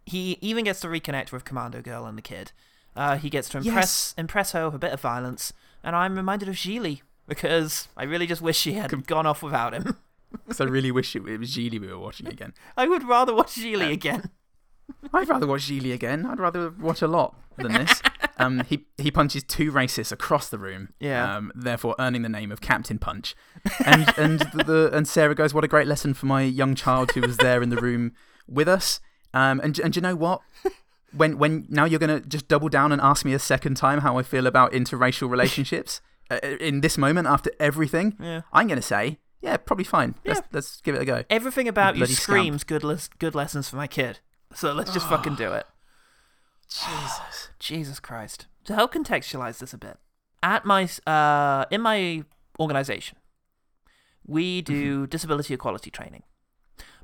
he even gets to reconnect with Commando Girl and the kid. Uh, he gets to impress yes. impress her with a bit of violence, and I'm reminded of Gigli because I really just wish she had Com- gone off without him. Because I really wish it, it was Gigli we were watching again. I would rather watch Gigli um, again. I'd rather watch Gigli again. I'd rather watch a lot than this. um, he he punches two racists across the room, yeah. um, therefore earning the name of Captain Punch. And and the, the and Sarah goes, "What a great lesson for my young child who was there in the room with us." Um, and and you know what? When when now you're going to just double down and ask me a second time how I feel about interracial relationships uh, in this moment after everything, yeah. I'm going to say, yeah, probably fine. Yeah. Let's, let's give it a go. Everything about you, you screams good, les- good lessons for my kid. So let's just fucking do it. Jesus. Jesus Christ. To help contextualize this a bit, at my uh, in my organization, we do mm-hmm. disability equality training.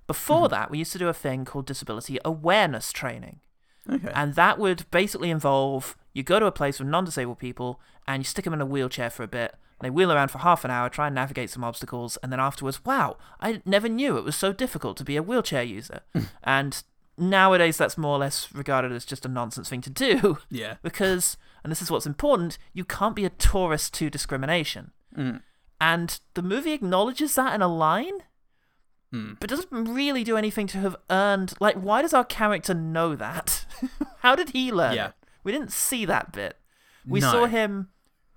Before mm-hmm. that, we used to do a thing called disability awareness training. Okay. And that would basically involve you go to a place with non-disabled people and you stick them in a wheelchair for a bit. They wheel around for half an hour, try and navigate some obstacles, and then afterwards, wow, I never knew it was so difficult to be a wheelchair user. And nowadays that's more or less regarded as just a nonsense thing to do. Yeah. Because, and this is what's important, you can't be a tourist to discrimination. Mm. And the movie acknowledges that in a line, mm. but doesn't really do anything to have earned... Like, why does our character know that? How did he learn? Yeah. We didn't see that bit. We no. saw him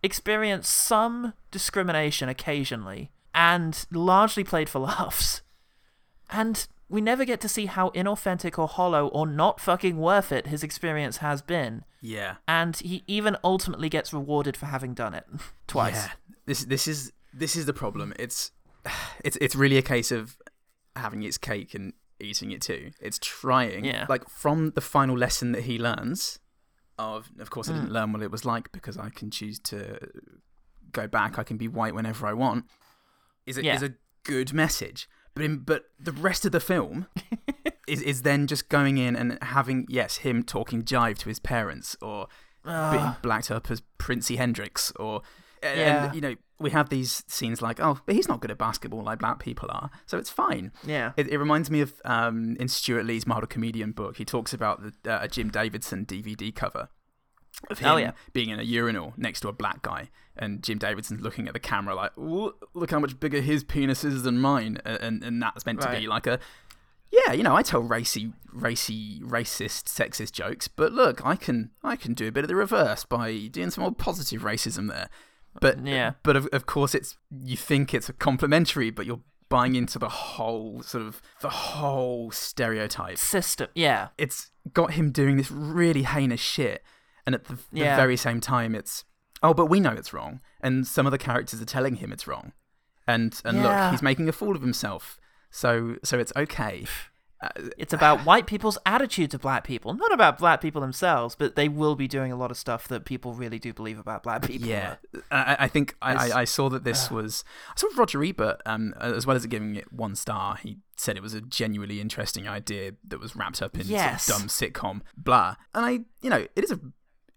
experience some discrimination occasionally and largely played for laughs. And we never get to see how inauthentic or hollow or not fucking worth it his experience has been. Yeah. And he even ultimately gets rewarded for having done it twice. Yeah. This this is this is the problem. It's it's it's really a case of having its cake and eating it too. It's trying. Yeah. Like from the final lesson that he learns of of course I didn't mm. learn what it was like because I can choose to go back, I can be white whenever I want. Is it yeah. is a good message. But, in, but the rest of the film is, is then just going in and having, yes, him talking jive to his parents or uh, being blacked up as Princey Hendrix. Or, and, yeah. and, you know, we have these scenes like, oh, but he's not good at basketball like black people are, so it's fine. Yeah. It, it reminds me of, um, in Stuart Lee's Model Comedian book, he talks about the, uh, a Jim Davidson D V D cover of him oh, yeah. being in a urinal next to a black guy, and Jim Davidson looking at the camera like, ooh, look how much bigger his penis is than mine, and and, and that's meant right. to be like a, yeah, you know, I tell racy, racy, racist, sexist jokes, but look, I can, I can do a bit of the reverse by doing some more positive racism there. But yeah, but of of course it's you think it's a complimentary, but you're buying into the whole sort of the whole stereotype system. Yeah, it's got him doing this really heinous shit. And at the, the yeah. very same time, it's, oh, but we know it's wrong. And some of the characters are telling him it's wrong. And and yeah. look, he's making a fool of himself. So so it's okay. Uh, it's about white people's attitude to black people. Not about black people themselves, but they will be doing a lot of stuff that people really do believe about black people. Yeah, I, I think I, I, I saw that this uh, was... I saw Roger Ebert, um, as well as giving it one star, he said it was a genuinely interesting idea that was wrapped up in yes. sort of dumb sitcom, blah. And I, you know, it is a...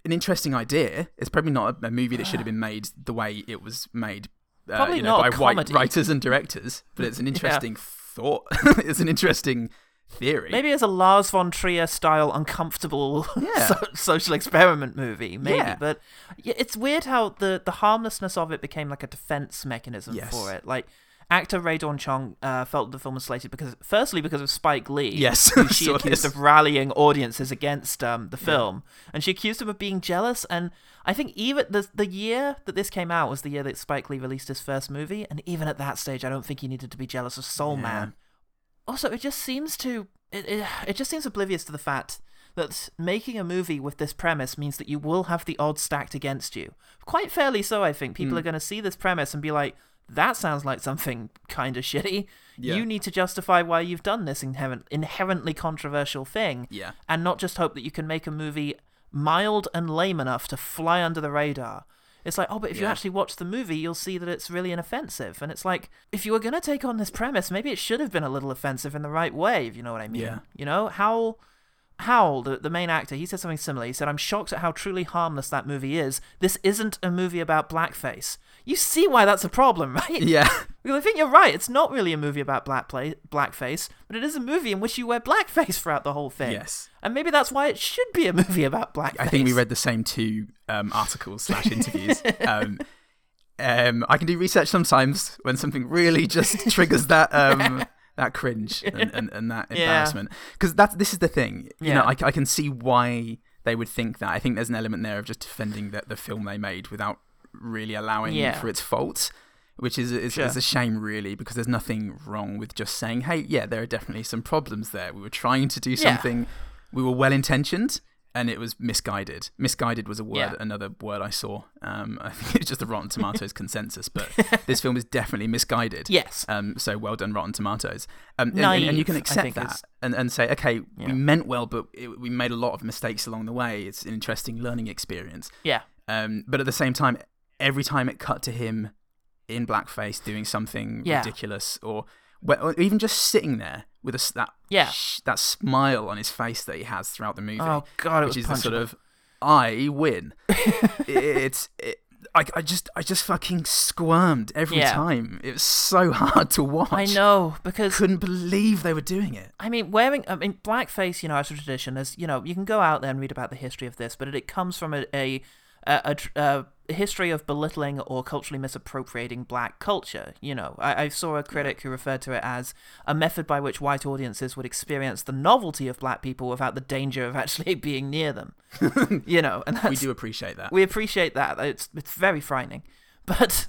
an interesting idea. It's probably not a, a movie that should have been made the way it was made uh, probably you know, not by white writers and directors, but it's an interesting yeah. thought. It's an interesting theory. Maybe it's a Lars von Trier style uncomfortable yeah. so- social experiment movie, maybe. Yeah. But it's weird how the, the harmlessness of it became like a defense mechanism yes. for it. Like, actor Rae Dawn Chong uh, felt the film was slated because, firstly, because of Spike Lee. Yes, who she accused of rallying audiences against um, the film, yeah. and she accused him of being jealous. And I think even the the year that this came out was the year that Spike Lee released his first movie. And even at that stage, I don't think he needed to be jealous of Soul yeah. Man. Also, it just seems to it, it it just seems oblivious to the fact that making a movie with this premise means that you will have the odds stacked against you. Quite fairly so, I think. People mm. are going to see this premise and be like, that sounds like something kind of shitty. Yeah. You need to justify why you've done this inherent, inherently controversial thing, yeah. and not just hope that you can make a movie mild and lame enough to fly under the radar. It's like, oh, but if yeah. you actually watch the movie, you'll see that it's really inoffensive. And it's like, if you were going to take on this premise, maybe it should have been a little offensive in the right way, if you know what I mean. Yeah. You know, how... Howell, the, the main actor, he said something similar. He said, I'm shocked at how truly harmless that movie is. This isn't a movie about blackface. You see why that's a problem, right? Yeah. Because I think you're right. It's not really a movie about black play, blackface, but it is a movie in which you wear blackface throughout the whole thing. Yes. And maybe that's why it should be a movie about blackface. I think we read the same two um, articles slash interviews. um, um, I can do research sometimes when something really just triggers that... Um, that cringe and, and, and that embarrassment. Because yeah. that's this is the thing. You yeah. know, I, I can see why they would think that. I think there's an element there of just defending the, the film they made without really allowing yeah. for its faults, which is, is, sure. is a shame, really, because there's nothing wrong with just saying, hey, yeah, there are definitely some problems there. We were trying to do something. Yeah. We were well-intentioned, and it was misguided. Misguided was a word, yeah. another word I saw. Um, I think it's just the Rotten Tomatoes consensus, but this film is definitely misguided. Yes. Um, so well done, Rotten Tomatoes. Um, Naive, and, and you can accept that and, and say, okay, yeah. we meant well, but it, we made a lot of mistakes along the way. It's an interesting learning experience. Yeah. Um, but at the same time, every time it cut to him in blackface doing something yeah. ridiculous or... Or even just sitting there with a, that yeah. sh- that smile on his face that he has throughout the movie, oh god, it which was is punchable. The sort of I win. it, it's it, I I just I just fucking squirmed every yeah. time. It was so hard to watch. I know because couldn't believe they were doing it. I mean, wearing I mean blackface, you know, as a tradition, as you know, you can go out there and read about the history of this, but it, it comes from a a a. a, a history of belittling or culturally misappropriating black culture. You know, I, I saw a critic who referred to it as a method by which white audiences would experience the novelty of black people without the danger of actually being near them. You know, and that's, we do appreciate that. We appreciate that. It's it's very frightening, but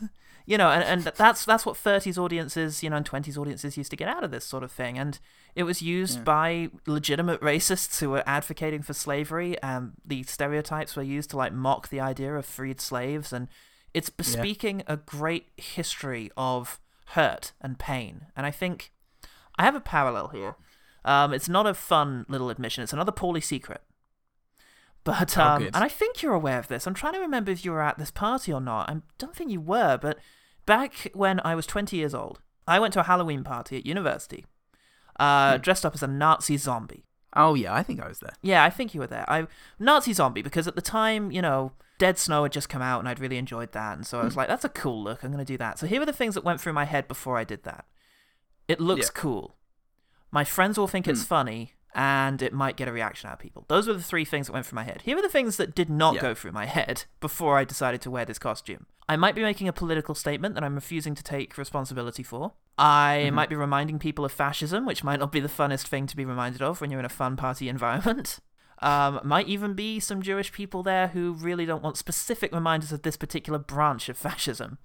You know, and, and that's that's what thirties audiences, you know, and twenties audiences used to get out of this sort of thing. And it was used yeah. by legitimate racists who were advocating for slavery. Um, the stereotypes were used to, like, mock the idea of freed slaves. And it's bespeaking yeah. a great history of hurt and pain. And I think I have a parallel here. Um, it's not a fun little admission. It's another Pauly secret. But um, oh, and I think you're aware of this. I'm trying to remember if you were at this party or not. I don't think you were, but... Back when I was twenty years old, I went to a Halloween party at university, uh, hmm. dressed up as a Nazi zombie. Oh, yeah, I think I was there. Yeah, I think you were there. I Nazi zombie, because at the time, you know, Dead Snow had just come out, and I'd really enjoyed that, and so I was like, that's a cool look, I'm going to do that. So here were the things that went through my head before I did that. It looks yeah. cool. My friends will think hmm. it's funny, and it might get a reaction out of people. Those were the three things that went through my head. Here were the things that did not yeah. go through my head before I decided to wear this costume. I might be making a political statement that I'm refusing to take responsibility for. I mm-hmm. might be reminding people of fascism, which might not be the funnest thing to be reminded of when you're in a fun party environment. Um, might even be some Jewish people there who really don't want specific reminders of this particular branch of fascism.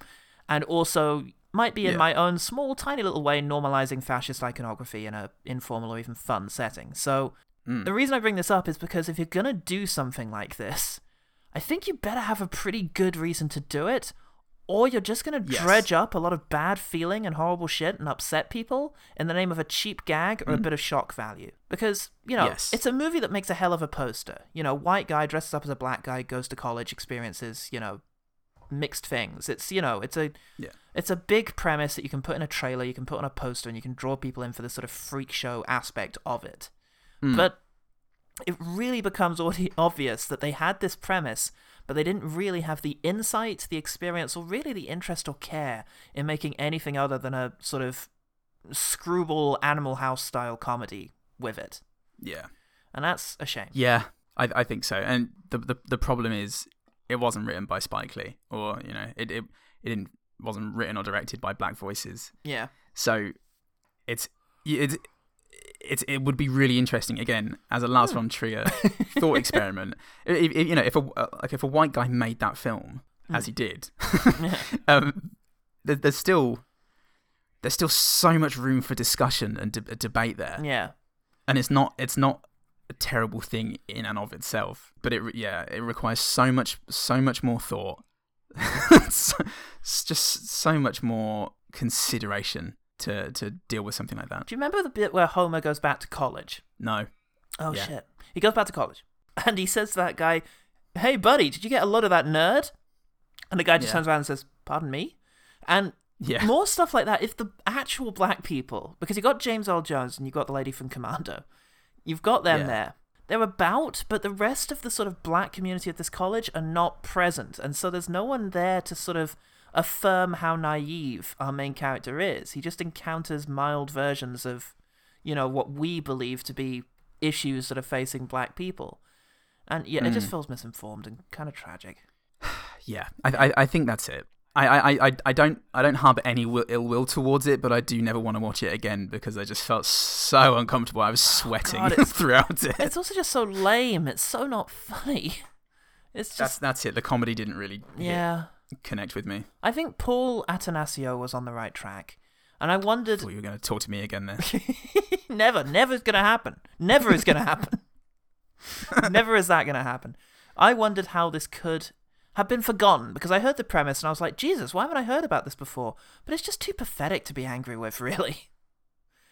And also might be yeah. in my own small, tiny little way normalizing fascist iconography in a informal or even fun setting. So mm. the reason I bring this up is because if you're going to do something like this, I think you better have a pretty good reason to do it, or you're just going to yes. dredge up a lot of bad feeling and horrible shit and upset people in the name of a cheap gag or mm. a bit of shock value. Because, you know, yes. it's a movie that makes a hell of a poster. You know, white guy dresses up as a black guy, goes to college, experiences, you know, mixed things. It's, you know, it's a yeah. it's a big premise that you can put in a trailer, you can put on a poster, and you can draw people in for the sort of freak show aspect of it. Mm. But it really becomes obvious that they had this premise, but they didn't really have the insight, the experience, or really the interest or care in making anything other than a sort of screwball Animal House-style comedy with it. Yeah. And that's a shame. Yeah, I, I think so. And the, the the problem is it wasn't written by Spike Lee, or, you know, it, it, it didn't wasn't written or directed by black voices. Yeah. So it's... it's It it would be really interesting, again, as a Lars von Trier thought experiment. If, if, you know, if a like if a white guy made that film mm. as he did, yeah. um, there, there's still there's still so much room for discussion and de- debate there. Yeah, and it's not it's not a terrible thing in and of itself, but it yeah it requires so much so much more thought, so, just so much more consideration. To, to deal with something like that. Do you remember the bit where Homer goes back to college? No. Oh, yeah. shit. He goes back to college, and he says to that guy, hey, buddy, did you get a lot of that nerd? And the guy just yeah. turns around and says, pardon me? And yeah. more stuff like that. If the actual black people, because you got James Earl Jones and you got the lady from Commando, you've got them yeah. there. They're about, but the rest of the sort of black community at this college are not present. And so there's no one there to sort of affirm how naive our main character is. He just encounters mild versions of, you know, what we believe to be issues that are facing black people. And yeah, mm. it just feels misinformed and kind of tragic. Yeah, I I, I think that's it. I, I, I don't I don't harbour any ill will towards it, but I do never want to watch it again because I just felt so uncomfortable. I was sweating oh God, throughout it. It's also just so lame. It's so not funny. It's just that's, that's it. The comedy didn't really yeah. connect with me. I think Paul Attanasio was on the right track, and I wondered. I thought you were going to talk to me again there. never, never is going to happen. Never is going to happen. Never is that going to happen. I wondered how this could have been forgotten, because I heard the premise and I was like, Jesus, why haven't I heard about this before? But it's just too pathetic to be angry with, really.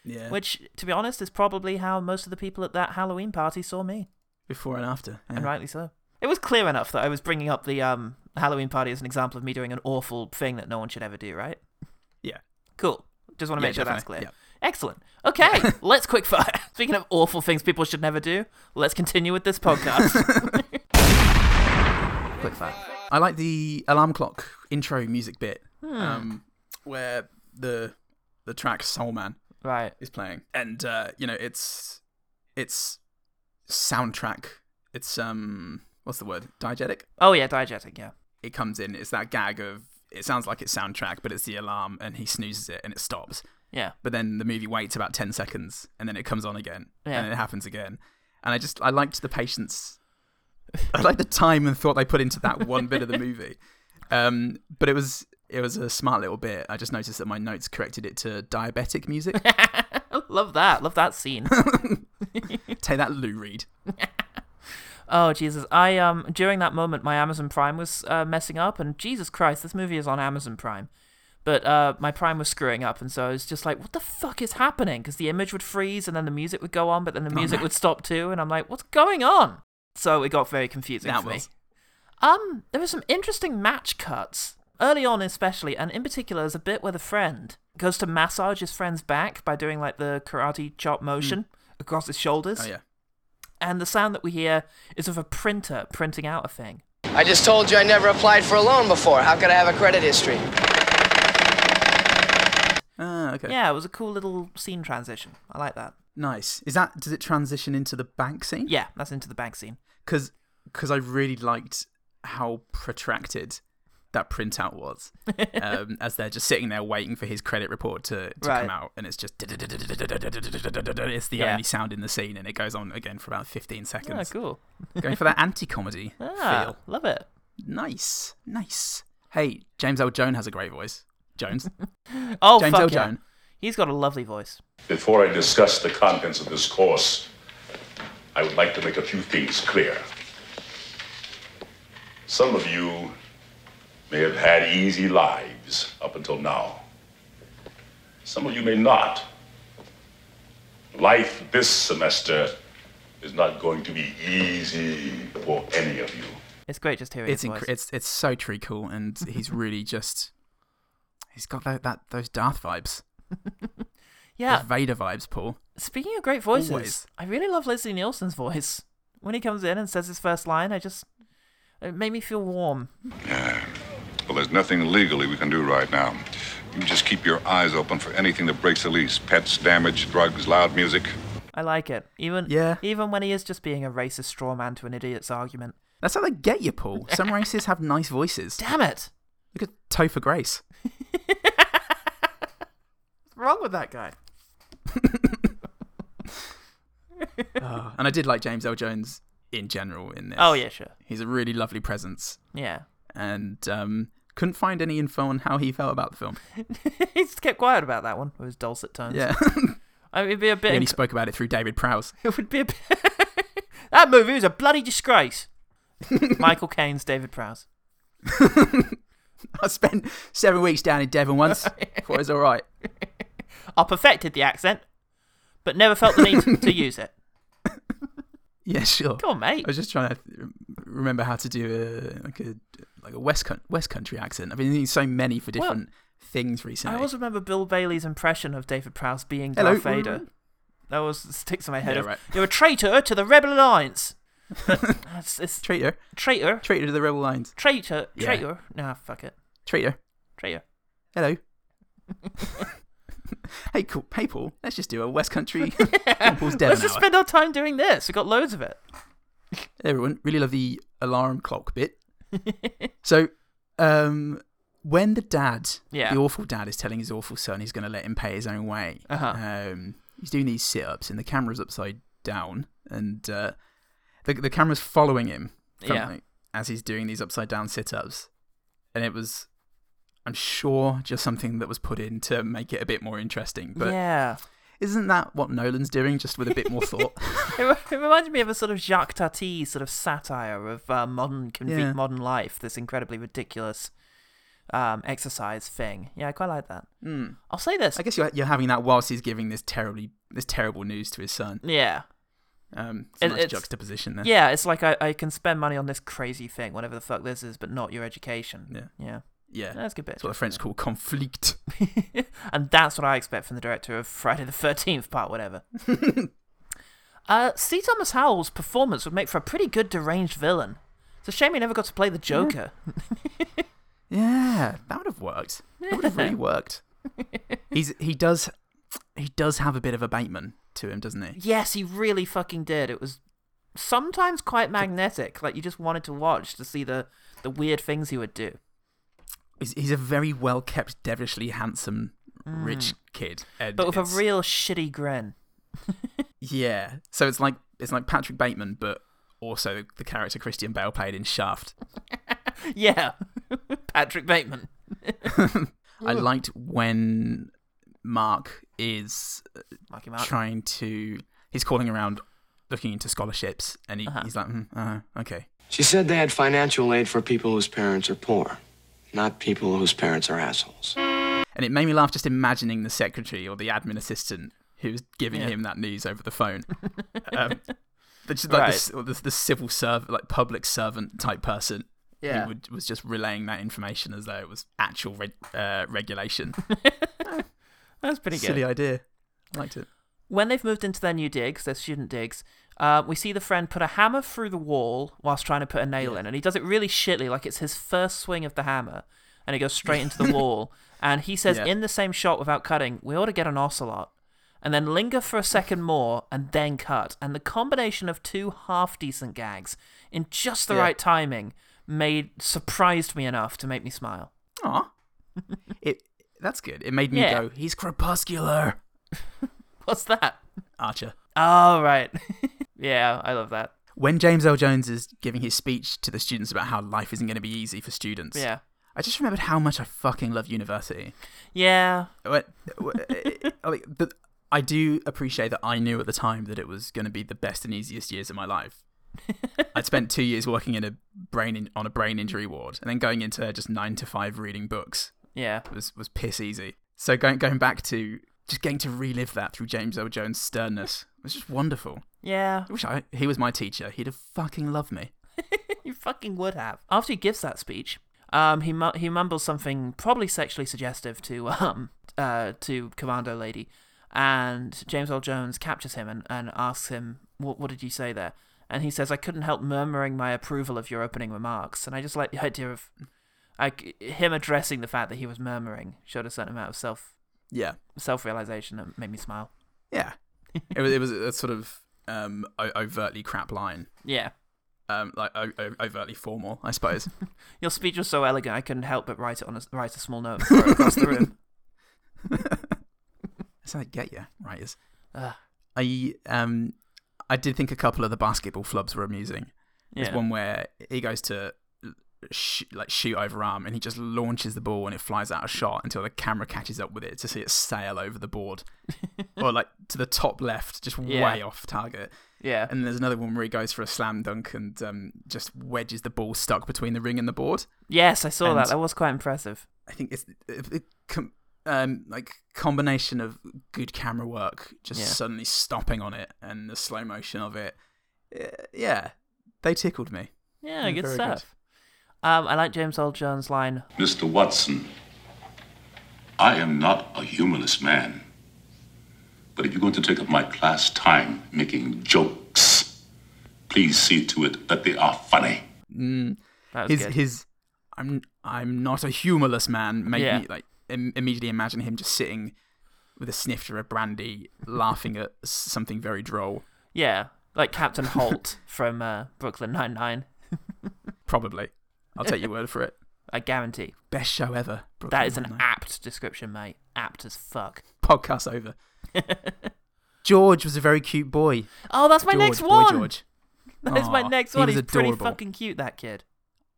Yeah. Which, to be honest, is probably how most of the people at that Halloween party saw me. Before and after. Yeah. And rightly so. It was clear enough that I was bringing up the um Halloween party as an example of me doing an awful thing that no one should ever do, right? Yeah. Cool. Just want to yeah, make sure definitely. that's clear. Yeah. Excellent. Okay, yeah. Let's quick fire. Speaking of awful things people should never do, let's continue with this podcast. Quick fire. I like the alarm clock intro music bit, hmm. um, where the the track Soul Man right. is playing, and uh, you know it's it's soundtrack. It's um, what's the word? Diegetic. Oh yeah, diegetic. Yeah. It comes in. It's that gag of it sounds like it's soundtrack, but it's the alarm, and he snoozes it, and it stops. Yeah. But then the movie waits about ten seconds, and then it comes on again, yeah. and it happens again, and I just I liked the patience. I like the time and thought they put into that one bit of the movie. Um, but it was It was a smart little bit. I just noticed that my notes corrected it to diabetic music. Love that. Love that scene. Take that, Lou Reed. Oh, Jesus. I um during that moment, my Amazon Prime was uh, messing up, and Jesus Christ, this movie is on Amazon Prime. But uh, my Prime was screwing up, and so I was just like, what the fuck is happening? Because the image would freeze, and then the music would go on, but then the music oh, would stop too, and I'm like, what's going on? So it got very confusing that for was. me. Um, there were some interesting match cuts, early on especially, and in particular, there's a bit where the friend goes to massage his friend's back by doing, like, the karate chop motion mm. across his shoulders. Oh, yeah. And the sound that we hear is of a printer printing out a thing. I just told you I never applied for a loan before. How could I have a credit history? Ah, okay. Yeah, it was a cool little scene transition. I like that. Nice. Is that, does it transition into the bank scene? Yeah, that's into the bank scene. Because because I really liked how protracted that printout was. um, as they're just sitting there waiting for his credit report to, to right. come out, and it's just it's the yeah. only sound in the scene, and it goes on again for about fifteen seconds. Yeah, cool. Going for that anti-comedy ah, feel. Love it. Nice. Nice. Hey, James Earl Jones has a great voice. Jones. oh, James fuck Earl yeah. Jones. He's got a lovely voice. Before I discuss the contents of this course, I would like to make a few things clear. Some of you may have had easy lives up until now. Some of you may not. Life this semester is not going to be easy for any of you. It's great just hearing it's his inc- voice. It's, it's so treacle, and he's really just... He's got that, that those Darth vibes. Yeah. Those Vader vibes, Paul. Speaking of great voices, Always. I really love Leslie Nielsen's voice. When he comes in and says his first line, I just... It made me feel warm. Yeah. Well, there's nothing legally we can do right now. You just keep your eyes open for anything that breaks the lease. Pets, damage, drugs, loud music. I like it. Even yeah. even when he is just being a racist straw man to an idiot's argument. That's how they get you, Paul. Some races have nice voices. Damn it. Look at Topher Grace. What's wrong with that guy? oh, and I did like James Earl Jones in general in this. Oh, yeah, sure. He's a really lovely presence. Yeah. And um, couldn't find any info on how he felt about the film. He just kept quiet about that one with his dulcet tones. Yeah. I mean, it'd be a bit... He only inc- spoke about it through David Prowse. It would be a bit... That movie was a bloody disgrace. Michael Caine's David Prowse. I spent seven weeks down in Devon once. It was all right. I perfected the accent, but never felt the need to use it. Yeah, sure. Come on, mate. I was just trying to remember how to do a like a like a West Con- West Country accent. I've been doing so many for different well, things recently. I always remember Bill Bailey's impression of David Prowse being Darth Vader. That always sticks in my head. Yeah, right. You're a traitor to the Rebel Alliance. it's, it's traitor, traitor, traitor to the Rebel Alliance. Traitor, traitor. Yeah. Nah, fuck it. Traitor, traitor. Hello. Hey, cool. Hey, Paul, let's just do a West Country. yeah. Let's just hour. spend our time doing this. We've got loads of it. Everyone, really love the alarm clock bit. so, um, when the dad, yeah. the awful dad, is telling his awful son he's going to let him pay his own way, uh-huh. um, he's doing these sit-ups, and the camera's upside down, and uh, the the camera's following him from, yeah. like, as he's doing these upside-down sit-ups, and it was... I'm sure just something that was put in to make it a bit more interesting. But yeah. isn't that what Nolan's doing, just with a bit more thought? it, it reminds me of a sort of Jacques Tati sort of satire of uh, modern conve- yeah. modern life, this incredibly ridiculous um, exercise thing. Yeah, I quite like that. Mm. I'll say this. I guess you're, you're having that whilst he's giving this terribly this terrible news to his son. Yeah. Um, it's a it, nice it's, juxtaposition there. Yeah, it's like I, I can spend money on this crazy thing, whatever the fuck this is, but not your education. Yeah. Yeah. Yeah, that's a good bit. That's what the French call conflict. And that's what I expect from the director of Friday the thirteenth part, whatever. uh, C. Thomas Howell's performance would make for a pretty good deranged villain. It's a shame he never got to play the Joker. Yeah, yeah that would have worked. That would have really worked. He's He does he does have a bit of a Bateman to him, doesn't he? Yes, he really fucking did. It was sometimes quite magnetic. Like, you just wanted to watch to see the, the weird things he would do. He's a very well-kept, devilishly handsome, mm. rich kid. And but with a real shitty grin. yeah. So it's like it's like Patrick Bateman, but also the character Christian Bale played in Shaft. yeah. Patrick Bateman. I liked when Mark is Marky Mark. trying to... He's calling around looking into scholarships, and he, uh-huh. he's like, mm, uh, okay. She said they had financial aid for people whose parents are poor, not people whose parents are assholes. And it made me laugh just imagining the secretary or the admin assistant who's giving yeah. him that news over the phone. um, just like right. this, the, the civil servant, like public servant type person. Yeah. Who would, was just relaying that information as though it was actual re- uh, regulation. That's pretty good. Silly idea. I liked it. When they've moved into their new digs, their student digs, uh, we see the friend put a hammer through the wall whilst trying to put a nail yeah. in. And he does it really shitly, like it's his first swing of the hammer. And it goes straight into the wall. And he says yeah. in the same shot without cutting, we ought to get an ocelot. And then linger for a second more and then cut. And the combination of two half-decent gags in just the yeah. right timing made surprised me enough to make me smile. Aw. it That's good. It made me yeah. go, he's crepuscular. What's that? Archer. Oh, right. Yeah, I love that. When James Earl Jones is giving his speech to the students about how life isn't going to be easy for students. Yeah. I just remembered how much I fucking love university. Yeah. But, but I do appreciate that I knew at the time that it was going to be the best and easiest years of my life. I'd spent two years working in a brain in, on a brain injury ward, and then going into just nine to five reading books. Yeah, was was piss easy. So going going back to just getting to relive that through James Earl Jones' sternness was just wonderful. Yeah. I wish I he was my teacher. He'd have fucking loved me. You fucking would have. After he gives that speech. Um, he mu- he mumbles something probably sexually suggestive to um uh to Commando Lady, and James Earl Jones captures him and, and asks him, what what did you say there? And he says, I couldn't help murmuring my approval of your opening remarks. And I just like the idea of like him addressing the fact that he was murmuring showed a certain amount of self yeah self realization that made me smile. Yeah, it was it was a sort of um o- overtly crap line. Yeah. Um, like o- o- overtly formal, I suppose. Your speech was so elegant, I couldn't help but write it on a write a small note and throw it across the room. That's how I get you, writers. Uh, I um, I did think a couple of the basketball flubs were amusing. Yeah. There's one where he goes to sh- like shoot over arm, and he just launches the ball, and it flies out of shot until the camera catches up with it to see it sail over the board, or like to the top left, just yeah. way off target. Yeah. And there's another one where he goes for a slam dunk and um, just wedges the ball stuck between the ring and the board. Yes, I saw and that. That was quite impressive. I think it's a com- um, like combination of good camera work, just yeah. suddenly stopping on it and the slow motion of it. Yeah, they tickled me. Yeah, good stuff. Good. Um, I like James Earl Jones' line. Mister Watson, I am not a humorless man. But if you're going to take up my class time making jokes, please see to it that they are funny. Mm. That was his, good. his, I'm, I'm not a humorless man. Made yeah. me like im- immediately imagine him just sitting with a snifter of brandy, laughing at something very droll. Yeah, like Captain Holt from uh, Brooklyn Nine Nine. Probably, I'll take your word for it. I guarantee. Best show ever. Brooklyn that is Nine-Nine. An apt description, mate. Apt as fuck. Podcast over. George was a very cute boy. Oh, that's my George, next one. Boy George. That's Aww, my next one. He's adorable. Pretty fucking cute, that kid.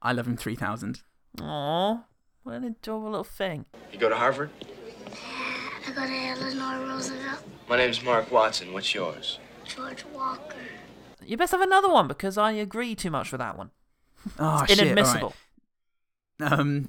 I love him three thousand. Aw, what an adorable little thing. You go to Harvard? I go to Eleanor Roosevelt. My name's Mark Watson. What's yours? George Walker. You best have another one because I agree too much with that one. Oh, it's inadmissible. Shit, all right. Um...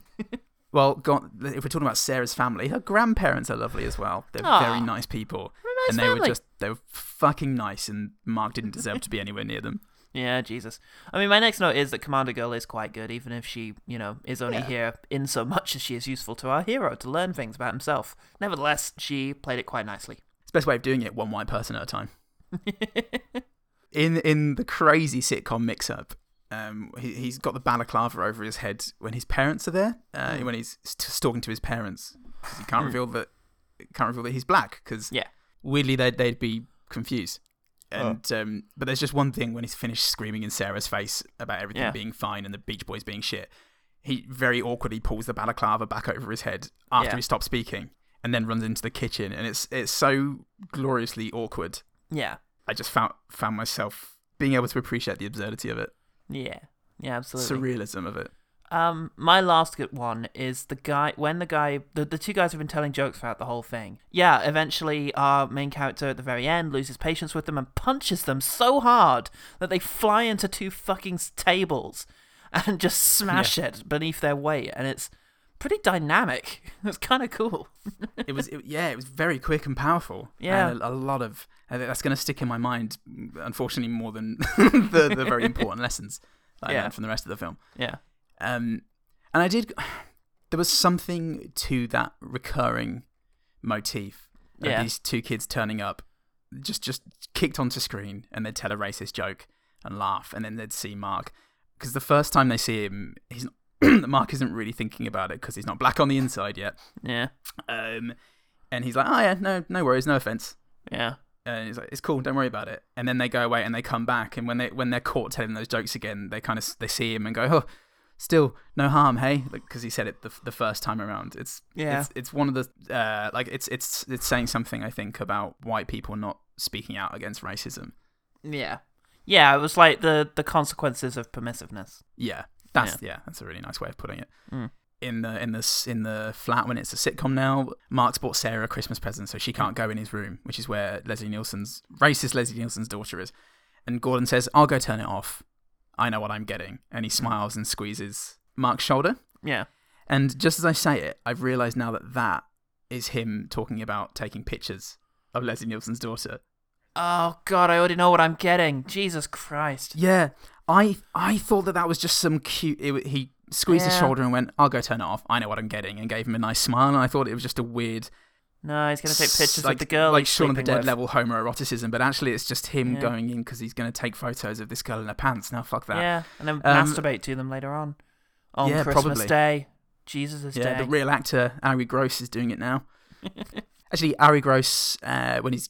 Well, God, if we're talking about Sarah's family, her grandparents are lovely as well. They're Aww. very nice people. Nice and they family. were just, they were fucking nice, and Mark didn't deserve to be anywhere near them. Yeah, Jesus. I mean, my next note is that Commander Girl is quite good, even if she, you know, is only yeah. here in so much as she is useful to our hero to learn things about himself. Nevertheless, she played it quite nicely. It's the best way of doing it, one white person at a time. in in the crazy sitcom mix-up, Um, he, he's got the balaclava over his head when his parents are there. Uh, mm. When he's st- talking to his parents, he can't reveal that can't reveal that he's black because yeah. weirdly they'd they'd be confused. And oh. um, but there's just one thing when he's finished screaming in Sarah's face about everything yeah. being fine and the Beach Boys being shit. He very awkwardly pulls the balaclava back over his head after yeah. he stops speaking, and then runs into the kitchen. And it's it's so gloriously awkward. Yeah, I just found found myself being able to appreciate the absurdity of it. Yeah, yeah, absolutely. Surrealism of it. Um, my last good one is the guy, when the guy, the, the two guys have been telling jokes throughout the whole thing. Yeah, eventually our main character at the very end loses patience with them and punches them so hard that they fly into two fucking tables and just smash yeah. it beneath their weight. And it's pretty dynamic. It was kind of cool. it was, it, yeah, it was very quick and powerful. Yeah. And a, a lot of, I think that's going to stick in my mind, unfortunately, more than the, the very important lessons that I yeah. learned from the rest of the film. Yeah. Um, and I did, there was something to that recurring motif of yeah. these two kids turning up, just just kicked onto screen, and they'd tell a racist joke and laugh, and then they'd see Mark. Because the first time they see him, he's not, Mark isn't really thinking about it because he's not black on the inside yet. Yeah. Um, and he's like, oh yeah, no, no worries, no offense. Yeah. And he's like, it's cool, don't worry about it. And then they go away and they come back, and when, they, when they're caught telling those jokes again, they kind of, they see him and go, oh, still no harm, hey, because like, he said it the, the first time around. It's yeah. it's it's one of the uh, like it's it's it's saying something, I think, about white people not speaking out against racism. Yeah, yeah, it was like the the consequences of permissiveness. Yeah, that's yeah, yeah that's a really nice way of putting it. Mm. In the in the in the flat, when it's a sitcom now, Mark's bought Sarah a Christmas present, so she can't go in his room, which is where Leslie Nielsen's racist Leslie Nielsen's daughter is, and Gordon says, "I'll go turn it off. I know what I'm getting." And he smiles and squeezes Mark's shoulder. Yeah. And just as I say it, I've realised now that that is him talking about taking pictures of Leslie Nielsen's daughter. Oh, God, I already know what I'm getting. Jesus Christ. Yeah. I I thought that that was just some cute... It, he squeezed yeah. his shoulder and went, "I'll go turn it off. I know what I'm getting," and gave him a nice smile. And I thought it was just a weird... No, he's going to take pictures like, of the girl. Like Shaun of the Dead with. level homoeroticism, but actually it's just him yeah. going in because he's going to take photos of this girl in her pants. Now, fuck that. Yeah, and then um, masturbate to them later on. On yeah, Christmas probably. Day. Jesus' yeah, Day. Yeah, the real actor, Ari Gross, is doing it now. Actually, Ari Gross, uh, when he's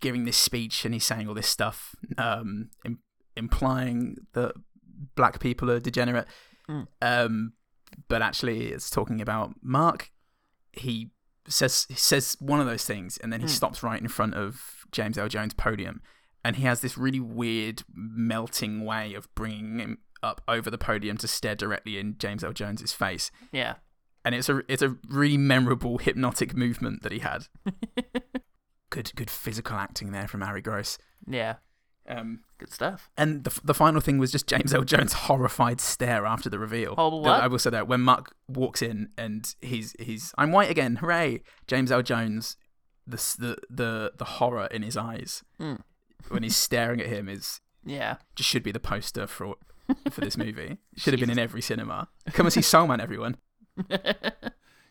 giving this speech and he's saying all this stuff, um, im- implying that black people are degenerate, mm. um, but actually it's talking about Mark. He... says says one of those things, and then he mm. stops right in front of James Earl Jones' podium, and he has this really weird melting way of bringing him up over the podium to stare directly in James Earl Jones' face. Yeah. And it's a it's a really memorable hypnotic movement that he had. good good physical acting there from Ari Gross. Yeah. Um, good stuff. And the the final thing was just James Earl Jones' horrified stare after the reveal. Oh, what? I will say that when Mark walks in and he's he's I'm white again, hooray! James Earl Jones, the the the, the horror in his eyes mm. when he's staring at him is yeah just should be the poster for for this movie. Should have been in every cinema. Come and see Soul Man, everyone.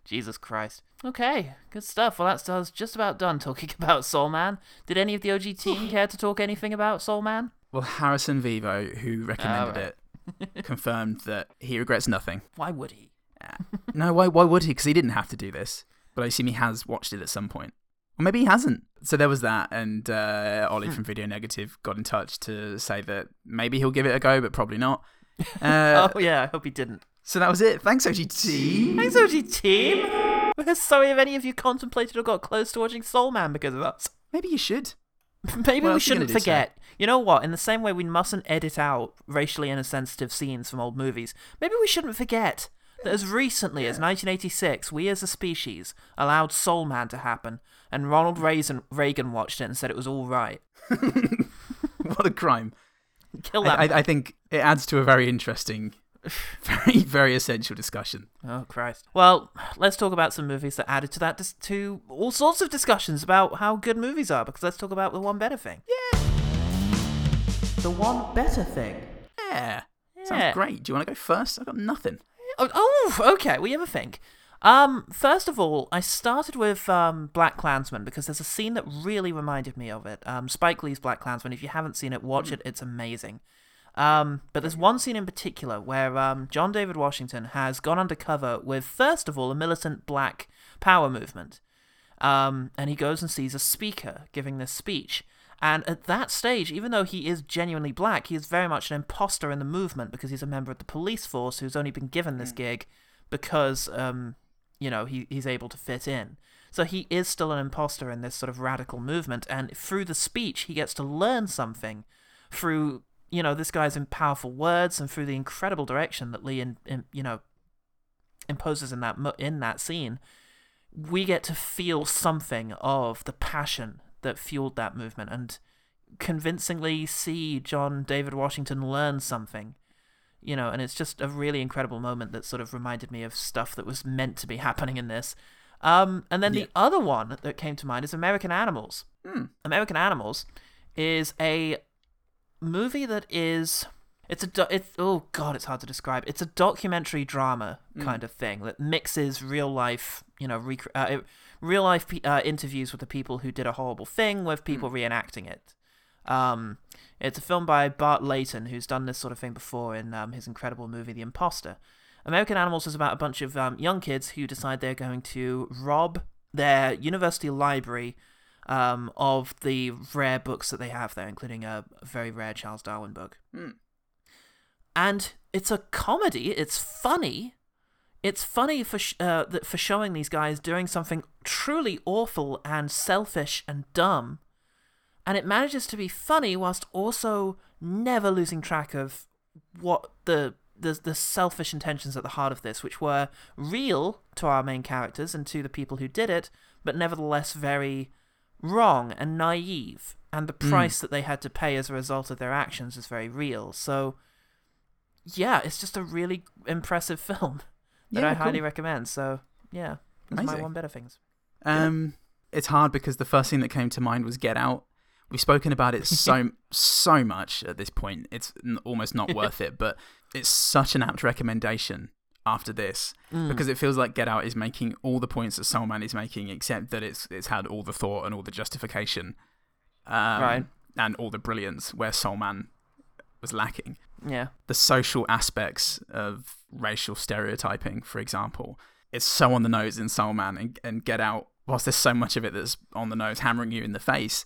Jesus Christ. Okay, good stuff. Well, that's just about done talking about Soul Man. Did any of the O G team care to talk anything about Soul Man? Well, Harrison Vivo, who recommended oh, right. it, confirmed that he regrets nothing. Why would he? No, why Why would he? Because he didn't have to do this. But I assume he has watched it at some point. Or maybe he hasn't. So there was that, and uh, Ollie hmm. from Video Negative got in touch to say that maybe he'll give it a go, but probably not. Uh, oh, yeah, I hope he didn't. So that was it. Thanks, O G team. Thanks, O G team. We're sorry if any of you contemplated or got close to watching Soul Man because of us. Maybe you should. Maybe we shouldn't forget. So? You know what? In the same way we mustn't edit out racially insensitive scenes from old movies, maybe we shouldn't forget that as recently yeah. as nineteen eighty-six, we as a species allowed Soul Man to happen, and Ronald Reagan watched it and said it was all right. What a crime. Kill that. I, I, I think it adds to a very interesting... very, very essential discussion. Oh, Christ. Well, let's talk about some movies that added to that, dis- to all sorts of discussions about how good movies are, because let's talk about the one better thing. Yeah. The one better thing. Yeah. yeah. Sounds great. Do you want to go first? I've got nothing. Oh, oh okay. What do you ever think? Um, first of all, I started with um, BlacKkKlansman because there's a scene that really reminded me of it. Um, Spike Lee's BlacKkKlansman. If you haven't seen it, watch mm. it. It's amazing. Um, but there's one scene in particular where um, John David Washington has gone undercover with, first of all, a militant black power movement. Um, and he goes and sees a speaker giving this speech. And at that stage, even though he is genuinely black, he is very much an imposter in the movement because he's a member of the police force who's only been given this gig because, um, you know, he, he's able to fit in. So he is still an imposter in this sort of radical movement. And through the speech, he gets to learn something through... you know, this guy's in powerful words and through the incredible direction that Lee, in, in, you know, imposes in that in that scene, we get to feel something of the passion that fueled that movement and convincingly see John David Washington learn something, you know, and it's just a really incredible moment that sort of reminded me of stuff that was meant to be happening in this. Um, and then yeah. the other one that came to mind is American Animals. Mm. American Animals is a movie that is, it's a, do- it's, oh God, it's hard to describe. It's a documentary drama mm. kind of thing that mixes real life, you know, rec- uh, real life uh, interviews with the people who did a horrible thing with people mm. reenacting it. Um, it's a film by Bart Layton, who's done this sort of thing before in um, his incredible movie The Imposter. American Animals is about a bunch of um, young kids who decide they're going to rob their university library um, of the rare books that they have there, including a very rare Charles Darwin book. Mm. And it's a comedy. It's funny. It's funny for sh- uh, for showing these guys doing something truly awful and selfish and dumb. And it manages to be funny whilst also never losing track of what the, the the selfish intentions at the heart of this, which were real to our main characters and to the people who did it, but nevertheless very wrong and naive. And the price mm. that they had to pay as a result of their actions is very real. So, yeah, it's just a really impressive film that yeah, I cool. highly recommend. So, yeah, that's Amazing. my one better things. Um, yeah. It's hard because the first thing that came to mind was Get Out. We've spoken about it so so much at this point. It's almost not worth it, but it's such an apt recommendation after this mm. because it feels like Get Out is making all the points that Salman is making, except that it's it's had all the thought and all the justification, um, right, and all the brilliance where Salman was lacking. Yeah, the social aspects of racial stereotyping, for example, it's so on the nose in Salman and, and Get Out. Whilst there's so much of it that's on the nose, hammering you in the face.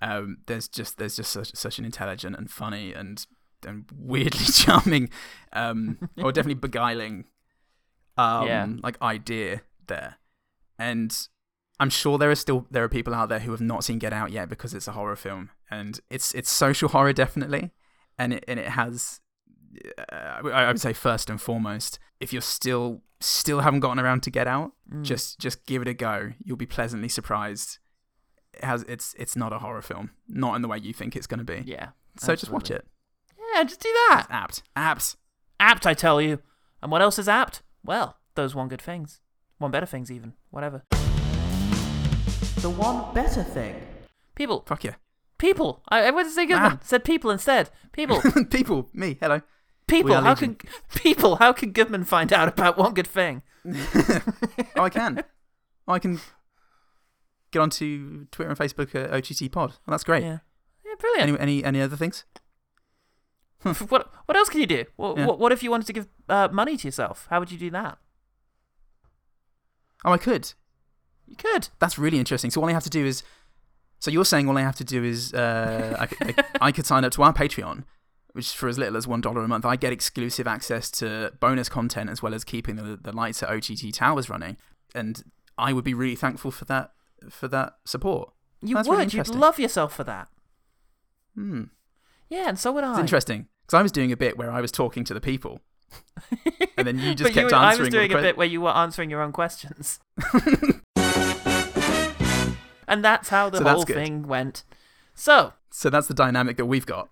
Um, there's just there's just such, such an intelligent and funny and and weirdly charming, um, or definitely beguiling, um, yeah. like idea there. And I'm sure there are still there are people out there who have not seen Get Out yet because it's a horror film and it's it's social horror definitely, and it and it has, uh, I would say first and foremost, if you're still still haven't gotten around to Get Out, mm. just just give it a go. You'll be pleasantly surprised. It has it's it's not a horror film, not in the way you think it's going to be. Yeah, so absolutely. Just watch it. Yeah, just do that. It's apt, apt, apt. I tell you. And what else is apt? Well, those one good things, one better things, even whatever. The one better thing. People. Fuck yeah. People. I, I wouldn't say good nah. one. Said people instead. People. People. Me. Hello. People. How legion. can people? How can Goodman find out about one good thing? oh, I can. Oh, I can. Get onto Twitter and Facebook at O G T Pod. Oh, that's great. Yeah, yeah brilliant. Any, any any other things? what what else can you do? What yeah. what, what if you wanted to give uh, money to yourself? How would you do that? Oh, I could. You could. That's really interesting. So all I have to do is, so you're saying all I have to do is, uh, I, could, I, I could sign up to our Patreon, which is for as little as one dollar a month. I get exclusive access to bonus content as well as keeping the, the lights at O G T Towers running. And I would be really thankful for that. for that support. You That's would. Really You'd love yourself for that. Hmm. Yeah, and so would I. It's interesting, because I was doing a bit where I was talking to the people, and then you just but kept you were, answering. I was doing a que- bit where you were answering your own questions. And that's how the so whole thing went. So So that's the dynamic that we've got.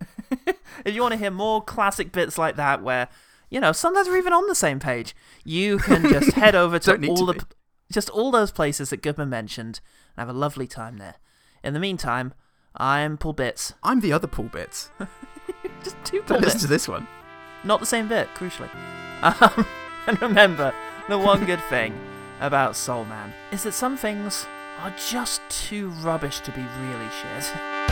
If you want to hear more classic bits like that where, you know, sometimes we're even on the same page, you can just head over to all to the... Be. Just all those places that Goodman mentioned, and have a lovely time there. In the meantime, I'm Paul Bitts. I'm the other Paul Bitts. Just two Paul Don't Bitts. Listen to this one. Not the same bit, crucially. Um, and remember, the one good thing about Soul Man is that some things are just too rubbish to be really shit.